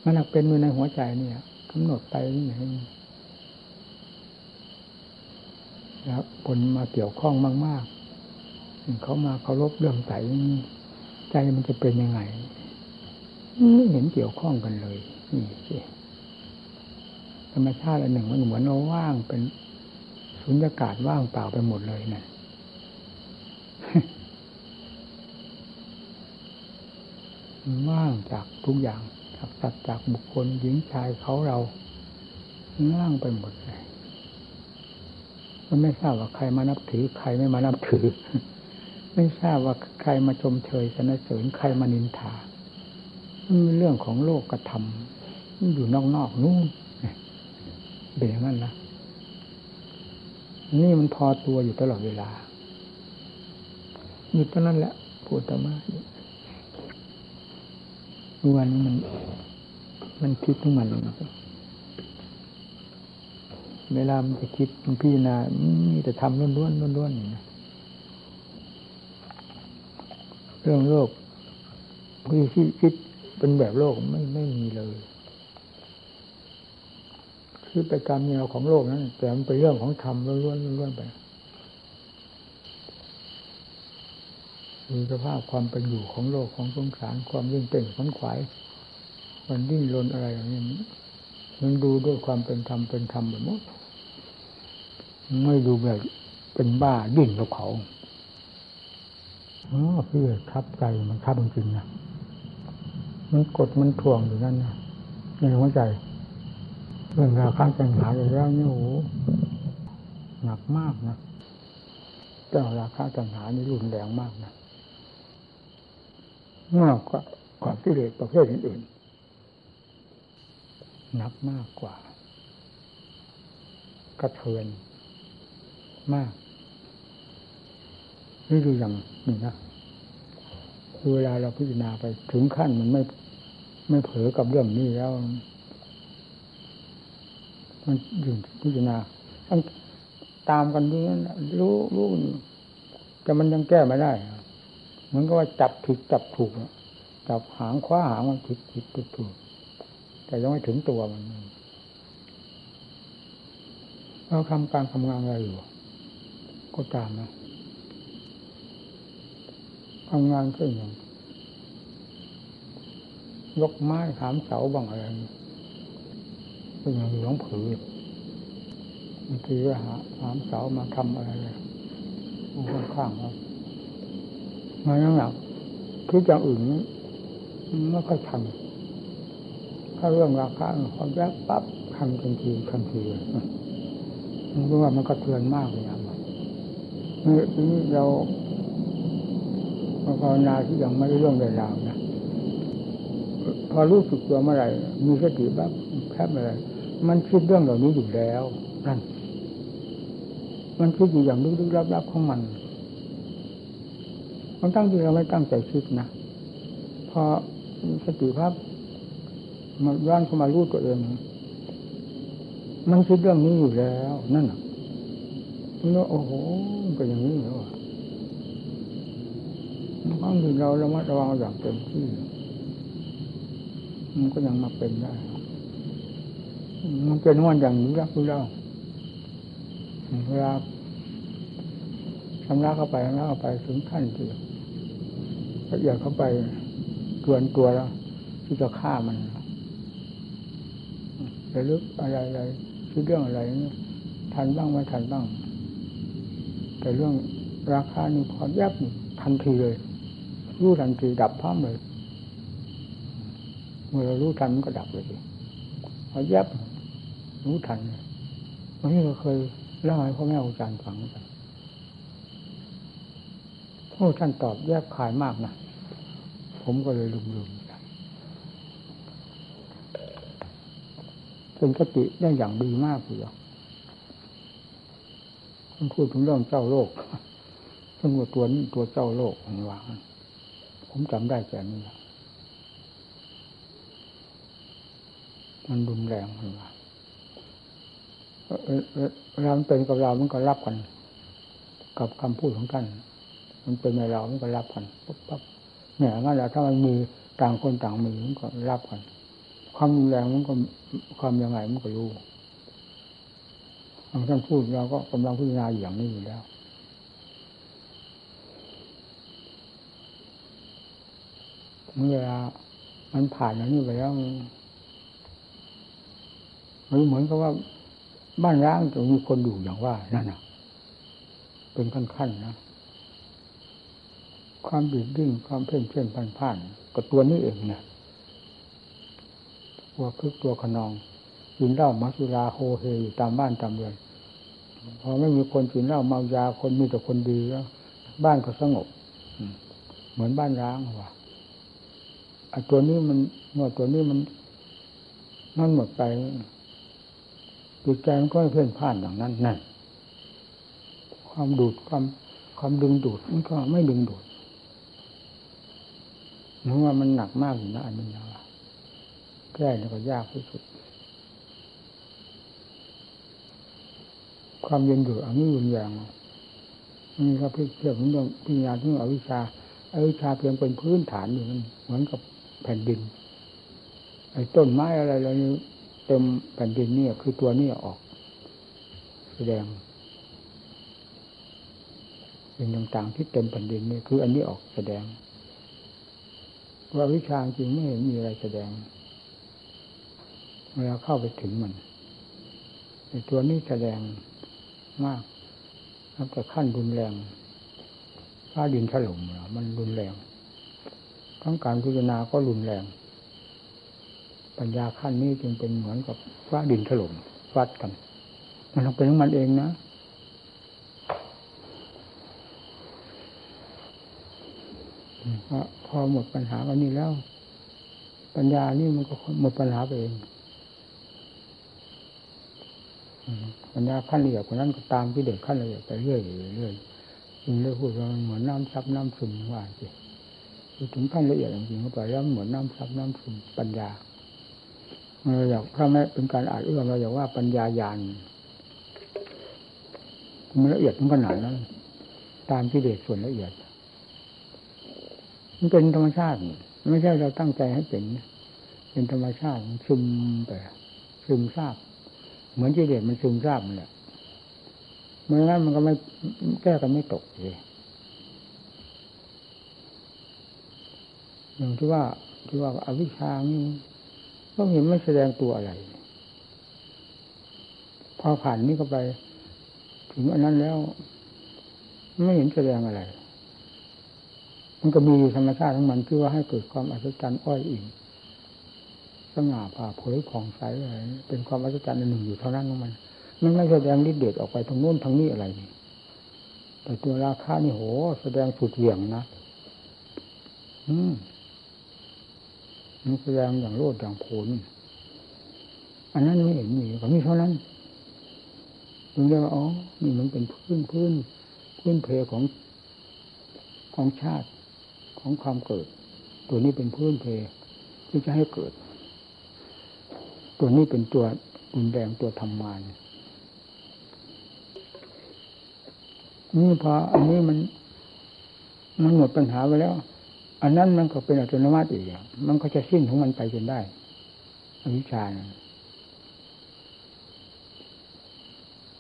มันหนักเป็นอยู่ในหัวใจนี่กำหนดไปนี่ไงแล้วคนมาเกี่ยวข้องมากๆเขามาเคารพเรื่องใจใจมันจะเป็นยังไงไม่เห็นเกี่ยวข้องกันเลยนี่สิธรรมชาติอันหนึ่งมันเหมือนเราว่างเป็นสุญญากาศว่างเปล่าไปหมดเลยนะว่างจากทุกอย่างจากสัตว์จากบุคคลหญิงชายเขาเราว่างไปหมดเลยมันไม่ทราบว่าใครมานับถือใครไม่มานับถือไม่ทราบว่าใครมาชมเชยสรรเสริญใครมานินทาเรื่องของโลกกระทำอยู่นอกๆนู่นเป็นอย่างนั้นนะนี่มันพอตัวอยู่ตลอดเวลาอยู่ตอนนั้นแหละพูดธรรมะ ทุกวันนี้มันมันคิดทุกวันเลยเวลามันจะคิดมันพิจารณานี่แต่ทำล้วนๆล้วนๆอย่างนี้เรื่องโลกคือคิดเป็นแบบโลกไม่ไม่มีเลยคือไปกรรมแนวของโลกนั้นแต่มันเป็นเรื่องของธรรมล้วนๆล้วนๆไปมีสภาพความเป็นอยู่ของโลกของสงสารความยิ่งเต้นขวนขวายมันดิ้นรนอะไรอย่างนี้มันดูด้วยความเป็นธรรมเป็นธรรมแบบนี้ไม่ดูแบบเป็นบ้าดิ้นกับเขาอ๋อพี่ทับใจมันทับจริงๆนะมันกดมันถ่วงอยู่นั่นนะในหัวใจเรื่องราวข้างใจหาอยู่แล้วเนี่ยโหหนักมากนะเจ้าราคาตัณหานี่รุนแรงมากนะมากกว่ากว่ากิเลสประเภทอื่นๆนับมากกว่ากระเทือนมากนี่ดูอย่างนี้นะเวลาเราพิจารณาไปถึงขั้นมันไม่ไม่เผลอกับเรื่องนี้แล้วมันอยู่พิจารณาทั้งตามกันด้วยรู้รู้แต่มันยังแก้ไม่ได้เหมือนกับว่าจับผิดจับถูกจับหางคว้าหางมันผิดผิดถูกถูกแต่ยังไม่ถึงตัวมันเราทำการทำงานอะไรอยู่ก็ตามนะทำงานก็อย่างยกไม้หามเสาบังอะไรเป็นอย่างหลวงผืมันคือว่าหาหามเสามาทำอะไรเลยค่อนข้างครับมาแล้วหนักคืออย่างอื่นไม่ค่อยทำถ้าเรื่องราคาความแวบปั๊บทำทันทีทันทีเลยมันก็ว่ามันก็เตือนมากเลยนะนี่เราภาวนาที่ยังไม่ได้เรื่องได้ราวนะพอรู้สึกตัวเมื่อไหร่มีสติปั๊บแค่เมื่อไหร่มันคิดเรื่องเหล่านี้อยู่แล้วนั่นมันคิดอยู่อย่างลึกๆลับๆของมันมันตั้งที่เราไม่ตั้งใจคิดนะพอสติภาพมันย้อนเข้ามารู้ตัวเองมันคิดเรื่องนี้อยู่แล้วนั่นน่ะมันก็โอ้โหก็อย่างนี้แล้วอ่ะต้องดูเราระมัดระวังอย่างเต็มที่มันก็ยังมาเป็นได้มันเป็นวันอย่างลึกลับๆแล้วเวลาทำร้ายเข้าไปทำร้ายเข้าไปถึงขั้นที่ละเอียดเข้าไปเตือนตัวแล้วที่จะฆ่ามันระลึกอะไรอะไรคิดเรื่องอะไรทันบ้างไม่ทันบ้างแต่เรื่องราคานี่พอแยบทันทีเลยรู้ทันทีดับพร้อมเลยเมื่อเรารู้ทันมันก็ดับเลยพอแยบรู้ทันวันนี้เราเคยเล่าให้พ่อแม่อาจารย์ฟังกันโอ้ท่านตอบแยบคายมากนะผมก็เลยลืมๆกันเป็นคติได้อย่างดีมากเลยท่านพูดถึงเรื่องเจ้าโลกทั้งหมดตัวนี้ตัวเจ้าโลกของวางผมจำได้แค่นี้นะมันรุนแรงมันว่าเราเป็นกับเรามันก็รับกันกับคำพูดของท่านมันเป็นในเรามันก็รับกันปุ๊บปั๊บเนี่ยงั้นแหละถ้ามันมีต่างคนต่างมีมันก็รับกันความแรงมันก็ความยังไงมันก็รู้ท่านพูดเราก็กำลังพิจารณาอย่างนี้อยู่แล้วเมื่อมันผ่านอย่างนี้ไปแล้วมันเหมือนกับว่าบ้านร้างจะมีคนอยู่อย่างว่านั่นน่ะเป็นขั้นๆนะความดื้อดิ้นความเพ่งเพ่งพันผ่านก็ตัวนี้เองนะตัวคึกตัวขนองกินเหล้ามักสุราโฮเฮอยู่ตามบ้านตามเรือนพอไม่มีคนกินเหล้าเมายาคนมีแต่คนดีแล้วบ้านก็สงบเหมือนบ้านร้างว่ะไอ้ตัวนี้มันเมื่อตัวนี้มันมันหมดไปจิตใจมันก็ไม่เพ่นพ่านอย่างนั้นนั่นความดูดความความดึงดูดมันก็ไม่ดึงดูดเพราะว่ามันหนักมากอยู่นะอันนี้นะ แก้นี่ก็ยากที่สุดความเย็นอยู่อันนี้รุนแรงนี่ครับพี่เทียบเรื่องปัญญาเรื่องอวิชชาอวิชชาเพียงเป็นพื้นฐานอยู่นั่นเหมือนกับแผ่นดินไอ้ต้นไม้อะไรเราเติมแผ่นดินนี่คือตัวนี้ออกแสดงสิ่งต่างๆที่เต็มแผ่นดินนี่คืออันนี้ออกแสดงว่าวิชาจริงไม่เห็นมีอะไรแสดงเวลาเข้าไปถึงมันในตัวนี้แสดงมากนับแต่ขั้นรุนแรงฟ้าดินถล่มมันรุนแรงทั้งการพิจารณาก็รุนแรงปัญญาขั้นนี้จึงเป็นเหมือนกับฟ้าดินถล่มฟัดกันมันต้องเป็นของมันเองนะพอหมดปัญหาวันนี้แล้วปัญญานี่มันก็หมดปัญหาไปเองปัญญาขั้นละเอียดกว่านั้นก็ตามที่เด็กขั้นละเอียดไปเรื่อยๆเรื่อยๆยิ่งเรื่อยพูดว่ามันเหมือนน้ำซับน้ำซึมว่าจริงถึงขั้นละเอียดจริงๆเข้าไปแล้วเหมือนน้ำซับน้ำซึมปัญญาเราอยากถ้าไม่เป็นการอ่านเอื้อมเราอยากว่าปัญญาญาณมันละเอียดถึงขนาดนั้นตามที่เด็กส่วนละเอียดมันเป็นธรรมชาติไม่ใช่เราตั้งใจให้เป็นเป็นธรรมชาติซึมไปซึมซาบเหมือนที่เด็กมันซึมซาบมันแหละเมื่อนั้นมันก็ไม่แก้กันไม่ตกเลยอย่างที่ว่าที่ว่าอวิชชานี่ก็เห็นไม่แสดงตัวอะไรพอผ่านนี้ก็ไปถึงอันนั้นแล้วไม่เห็นแสดงอะไรมันก็มีธรรมชาติของมันที่ว่าให้เกิดความอัศจรรย์อ้อยอิงสง่าผ่าเผยของใสอะไรเป็นความอัศจรรย์อันหนึ่งอยู่เท่านั้นของมันมันไม่แสดงฤทธิ์เดชออกไปทางโน้นทางนี้อะไรนี่แต่ตัวราคะนี่โหแสดงสุดเหวี่ยงนะอืมมันแสดงอย่างโลดอย่างโผนอันนั้นไม่เห็นมีก็มีเท่านั้นถึงได้ว่าอ๋อนี่มันเป็นพื้นพื้นพื้นเพของของชาติของความเกิดตัวนี้เป็นพื้นเพที่จะให้เกิดตัวนี้เป็นตัวบุญแรงตัวทำงานนี่พออันนี้มันมันหมดปัญหาไปแล้วอันนั้นมันก็เป็นอัตโนมัติอีกมันก็จะสิ้นของมันไปจนได้อวิชชานะ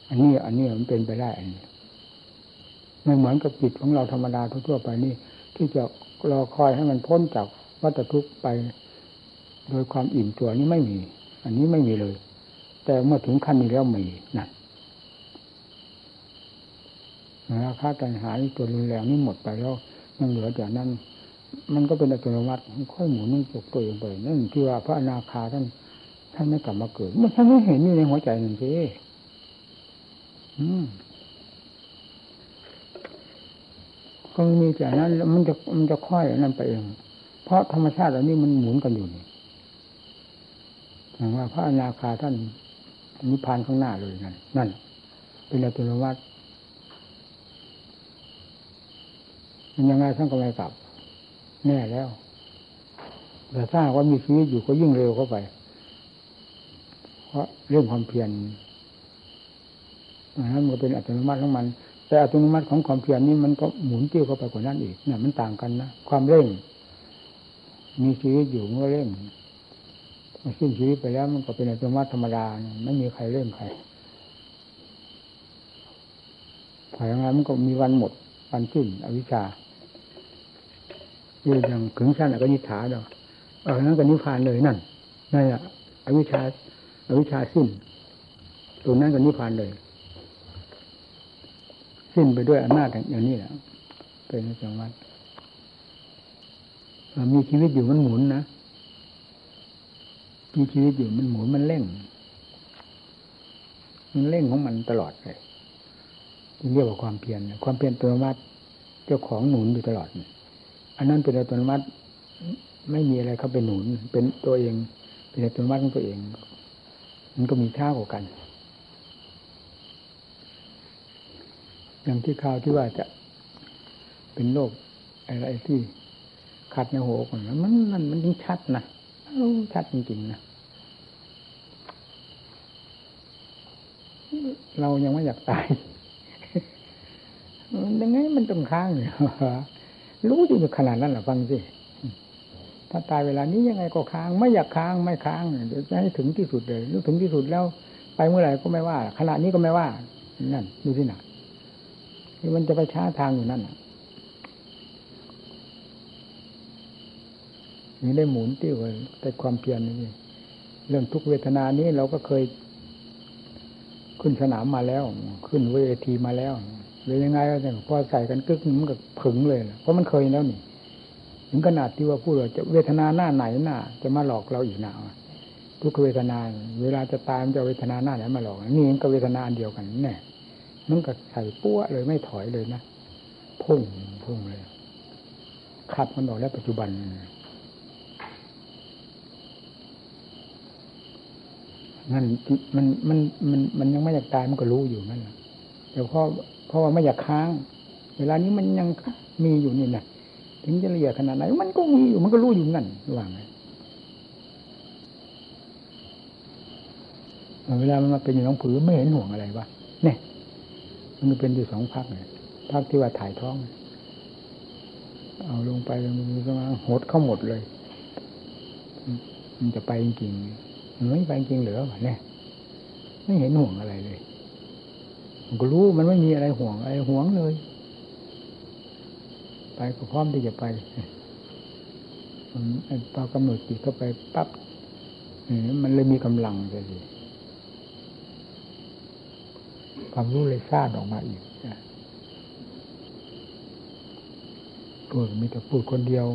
อันนี้อันนี้มันเป็นไปได้อันนี้ไม่เหมือนกับจิตของเราธรรมดาทั่วๆไปนี่ที่จะรอคอยให้มันพ้นจากวัฏทุกข์ไปโดยความอิ่มตัวนี้ไม่มีอันนี้ไม่มีเลยแต่เมื่อถึงขั้นนี้แล้วมีนั่นราคะตัณหาตัวรุนแรงนี่หมดไปแล้วยังเหลือแต่นั้นมันก็เป็นอัตโนมัติค่อยหมุนตกตัวเองไปนั่นที่ว่าพระอนาคาท่านท่านไม่กลับมาเกิดมันท่านไม่เห็นนี่ในหัวใจนั่นสิอืมก็มีแต่นั้นแล้วมันจะมันจะค่อยนั่นไปเองเพราะธรรมชาติเหล่านี้มันหมุนกันอยู่นี่หมายว่าพระอนาคาท่านนิพพานข้างหน้าเลยนั่นนั่นเป็นอัตโนมัติมันยังไงท่านก็ไม่กลับแน่แล้วแต่ถ้าว่ามีชีวิตอยู่ก็ยิ่งเร็วเข้าไปเพราะเรื่องความเพียรนั้นมันเป็นอัตโนมัติของมันแต่อัตโนมัติของความเพียรนี้มันก็หมุนติ้วเข้าไปกว่านั้นอีกเนี่ยมันต่างกันนะความเร่งมีชีวิตอยู่มันก็เร่งมันสิ้นชีวิตไปแล้วมันก็เป็นอัตโนมัติธรรมดาไม่มีใครเร่งใครผ่านงานมันก็มีวันหมดวันสิ้นอวิชชาอยู่อย่างขึงชั้นก็นิฐานเนาะเอานั้นก็นิพพานเลยนั่นนั่นอ่ะอวิชชาอวิชชาสิ้นตัวนั้นก็นิพพานเลยสิ้นไปด้วยอำนาจอย่างนี้แหละเป็นธรรมะมีชีวิตอยู่มันหมุนนะมีชีวิตอยู่มันหมุนมันเร่งมันเร่งของมันตลอดเลยเรียกว่าความเพียรความเพียรตัววัดเจ้าของหนุนอยู่ตลอดอันนั้นเป็นอัตโนมัติไม่มีอะไรเขาเป็นหนุนเป็นตัวเองเป็นอัตโนมัติของตัวเองมันก็มีค่ากว่ากันอย่างที่ข่าวที่ว่าจะเป็นโรคอะไรที่ขัดในหัวก่อนมันมันมันยิ่งชัดนะ ชัดจริงๆนะเรายังไม่อยากตายยังไงมันตรงข้างเนี่ยรู้อยู่ขนาดนั้นหรอฟังสิถ้าตายเวลานี้ยังไงก็ค้างไม่อยากค้างไม่ค้างเดี๋ยวจะให้ถึงที่สุดเลยถึงที่สุดแล้วไปเมื่อไหร่ก็ไม่ว่าขณะนี้ก็ไม่ว่านั่นดูที่ไหนที่มันจะไปช้าทางอยู่นั่นนี่ได้หมุนติ้วแต่ความเพียรนี่เรื่องทุกเวทนานี้เราก็เคยขึ้นสนามมาแล้วขึ้นเวทีมาแล้วหรือยังไงก็แต่พอใส่กันกึกมันก็ผึ่งเลยเพราะมันเคยแล้วนี่ถึงขนาดที่ว่าพูดว่าจะเวทนาหน้าไหนหน้าจะมาหลอกเราอีกหนาทุกเวทนาเวลาจะตายมันจะเวทนาหน้าไหนมาหลอกนี่มันก็เวทนาอันเดียวกันแน่มันก็ใส่ปั้วเลยไม่ถอยเลยนะพุ่งพุ่งเลยขับมันออกแล้วปัจจุบันนั่นมันมันมันมันยังไม่อยากตายมันก็รู้อยู่นั่นแหละเดี๋ยวเพราะเพราะว่าไม่อยากค้างเวลานี้มันยังมีอยู่นี่นะถึงจะละเอียดขนาดไหนมันก็มีอยู่มันก็รู้อยู่นั่นว่างเวลามันมาเป็นอยู่น้องผือไม่เห็นห่วงอะไรวะเนี่ยมันเป็นอยู่สองพักเนี่ยพักที่ว่าถ่ายท้องเอาลงไปมันก็มาหดเข้าหมดเลยมันจะไปจริงไม่ไปจริงเหลือวะเนี่ยไม่เห็นห่วงอะไรเลยมันก็รู้มันไม่มีอะไรห่วงอะไรห่วงเลยไปก็พร้อมที่จะไปมันพอกำหนดจิตเข้าไปปั๊บมันเลยมีกำลังเลยความรู้เลยซ่านออกมาอีกพูดมีแต่พูดคนเดียว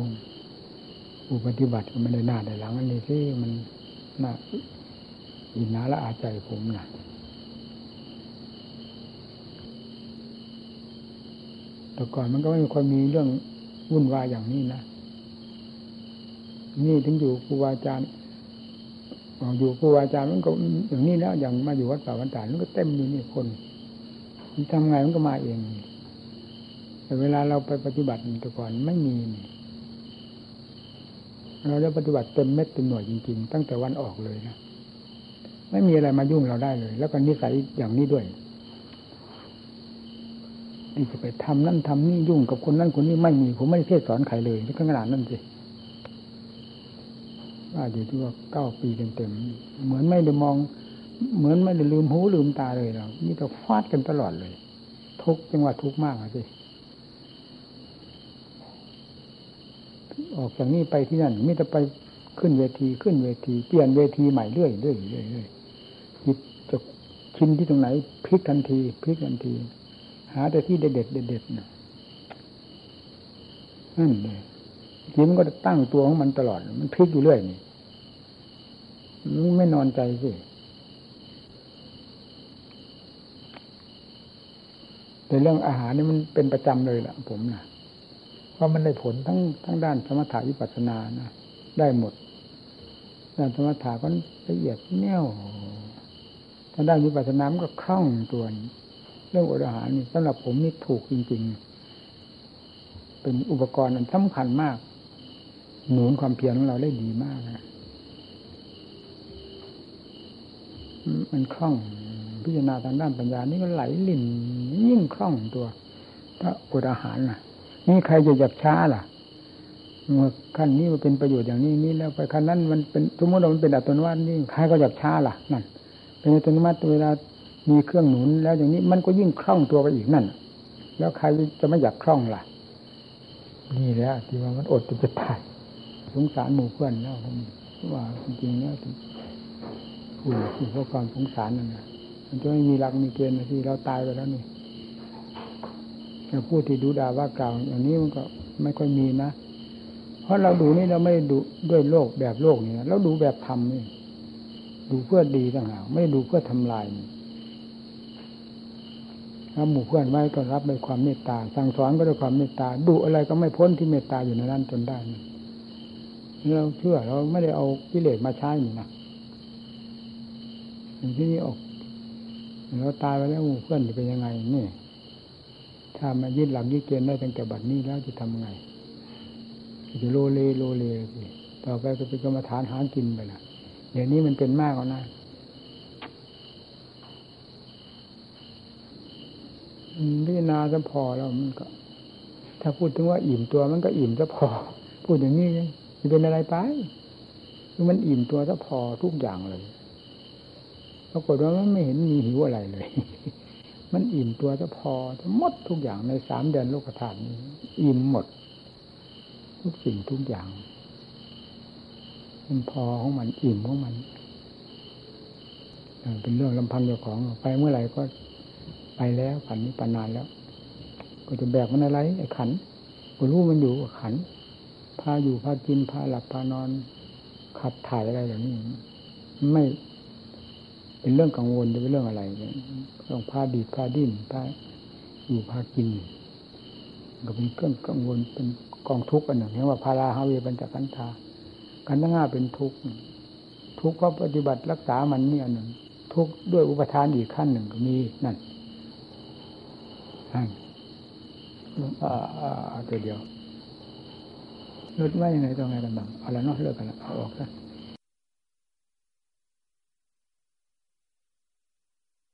ผู้ปฏิบัติไม่ได้หน้าได้หลังอันนี้ที่มันน่าอินนาละอาใจผมนะแต่ก่อนมันก็ไม่ค่อยมีเรื่องวุ่นวายอย่างนี้นะนี่ถึงอยู่ครูบาอาจารย์อยู่ครูบาอาจารย์มันก็อย่างนี้แล้วอย่างมาอยู่วัดป่าวัดตาดมันก็เต็มอยู่นี่คนมันทำไงมันก็มาเองแต่เวลาเราไปปฏิบัติแต่ก่อนไม่มีเราได้ปฏิบัติเต็มเม็ดเต็มหน่วยจริงๆตั้งแต่วันออกเลยนะไม่มีอะไรมายุ่งเราได้เลยแล้วก็นิสัยอย่างนี้ด้วยนี่จะไปทำนั่นทำนี่ยุ่งกับคนนั่นคนนี้ไม่มีผมไม่ได้เทศสอนใครเลยนี่ก็ขนาดนั้นสิว่าอยู่ที่ว่าเก้าปีเต็มๆเหมือนไม่ได้มองเหมือนไม่ได้ลืมหูลืมตาเลยเรานี่ก็ฟาดกันตลอดเลยทุกจังหวะทุกมากอ่ะสิออกจากนี่ไปที่นั่นมิจะไปขึ้นเวทีขึ้นเวทีเปลี่ยนเวทีใหม่เรื่อยเรื่อยเรื่อยเรื่อยจิตจะชินที่ตรงไหนพลิกทันทีพลิกทันทีหาแต่ที่เด็ดเด็ดเด็ดนะนั่นเลยจิตมันก็ตั้งตัวของมันตลอดมันพลิกอยู่เรื่อยนี่ไม่นอนใจสิแต่เรื่องอาหารนี่มันเป็นประจำเลยล่ะผมนะเพราะมันได้ผลทั้งทั้งด้านสมถะวิปัสสนานะได้หมดด้านสมถะก็ละเอียดแน่วทางด้านวิปัสสนามันก็คล่องตัวเรื่องอดอาหารนี่สำหรับผมนี่ถูกจริงๆเป็นอุปกรณ์อันสำคัญมากหนุนความเพียรของเราได้ดีมากนะมันคล่องพิจารณาทางด้านปัญญานี่ก็ไหลลิ่นยิ่งคล่องตัวถ้าอดอาหารนะนี่ใครจะหยับช้าล่ะเมื่อขั้นนี้มันเป็นประโยชน์อย่างนี้นี่แล้วไปขั้นนั้นมันเป็นสมมติว่ามันเป็นอัตโนมัตินี่ใครก็หยับช้าล่ะนั่นเป็นอัตโนมัติเวลามีเครื่องหนุนแล้วอย่างนี้มันก็ยิ่งคล่องตัวไปอีกนั่นแล้วใครจะไม่อยากคล่องล่ะนี่แหละที่ว่ามันอดจนจะตายสงสารหมู่เพื่อนแล้วผมว่าจริงๆแล้วคุณคุณเพราะความสงสารนั่นนะมันจะไม่มีหลักมีเกณฑ์ที่เราตายไปแล้วนี่แต่พูดที่ดูด่าว่ากล่าวอย่างนี้มันก็ไม่ค่อยมีนะเพราะเราดูนี่เราไม่ดูด้วยโลกแบบโลกนี่เราดูแบบธรรมนี่ดูเพื่อดีต่างหากไม่ดูเพื่อทำลายรับหมู่เพื่อนไว้ก็รับด้วยความเมตตาสั่งสอนก็ด้วยความเมตตาดูอะไรก็ไม่พ้นที่เมตตาอยู่ในนั้นจนได้เราเชื่อเราไม่ได้เอากิเลสมาใช้นี่นะอย่างที่นี่ออกเราตายไปแล้วหมู่เพื่อนจะเป็นยังไงนี่ถ้ามายึดหลักยึดเกณฑ์ได้ตั้งแต่บัดนี้แล้วจะทำไงจะโลเลโลเล ต่อไปก็เป็นกรรมฐานหากินไปนะเดี๋ยวนี้มันเป็นมากแล้วนะพิจารณาจะพอแล้วมันก็ถ้าพูดถึงว่าอิ่มตัวมันก็อิ่มจะพอพูดอย่างนี้จะเป็นอะไรไปมันอิ่มตัวจะพอทุกอย่างเลยปรากฏว่ามันไม่เห็นมีหิวอะไรเลยมันอิ่มตัวจะพอจะหมดทุกอย่างในสามเดือนโลกธาตุนี้อิ่มหมดทุกสิ่งทุกอย่างมันพอของมันอิ่มของมันเป็นเรื่องลำพังเดียวของไปเมื่อไหร่ก็ไปแล้วขันนี้ปานานแล้วก็จะแบกมันอะไรไอ้ขันก็รู้มันอยู่ขันพาอยู่พากินพาหลับพานอนขับถ่ายอะไรอย่างนี้ไม่เป็นเรื่องกังวลจะเป็นเรื่องอะไรต้องพาดีดพาดิ้นพาอยู่พากินก็เป็นเครื่องกังวลเป็นกองทุกข์อันหนึ่งเรียกว่าพาราหาเวปัญจขันธาขันธ์ทั้งห้าเป็นทุกข์ทุกข์เพราะปฏิบัติรักษามันนี่อันหนึ่งทุกข์ด้วยอุปทานอีกขั้นหนึ่งก็มีนั่นอ่าตัวเดียวลดไว้ยังไงต้องไงกันบ้างเอาละเนาะเลิกกันละเอาออกซะ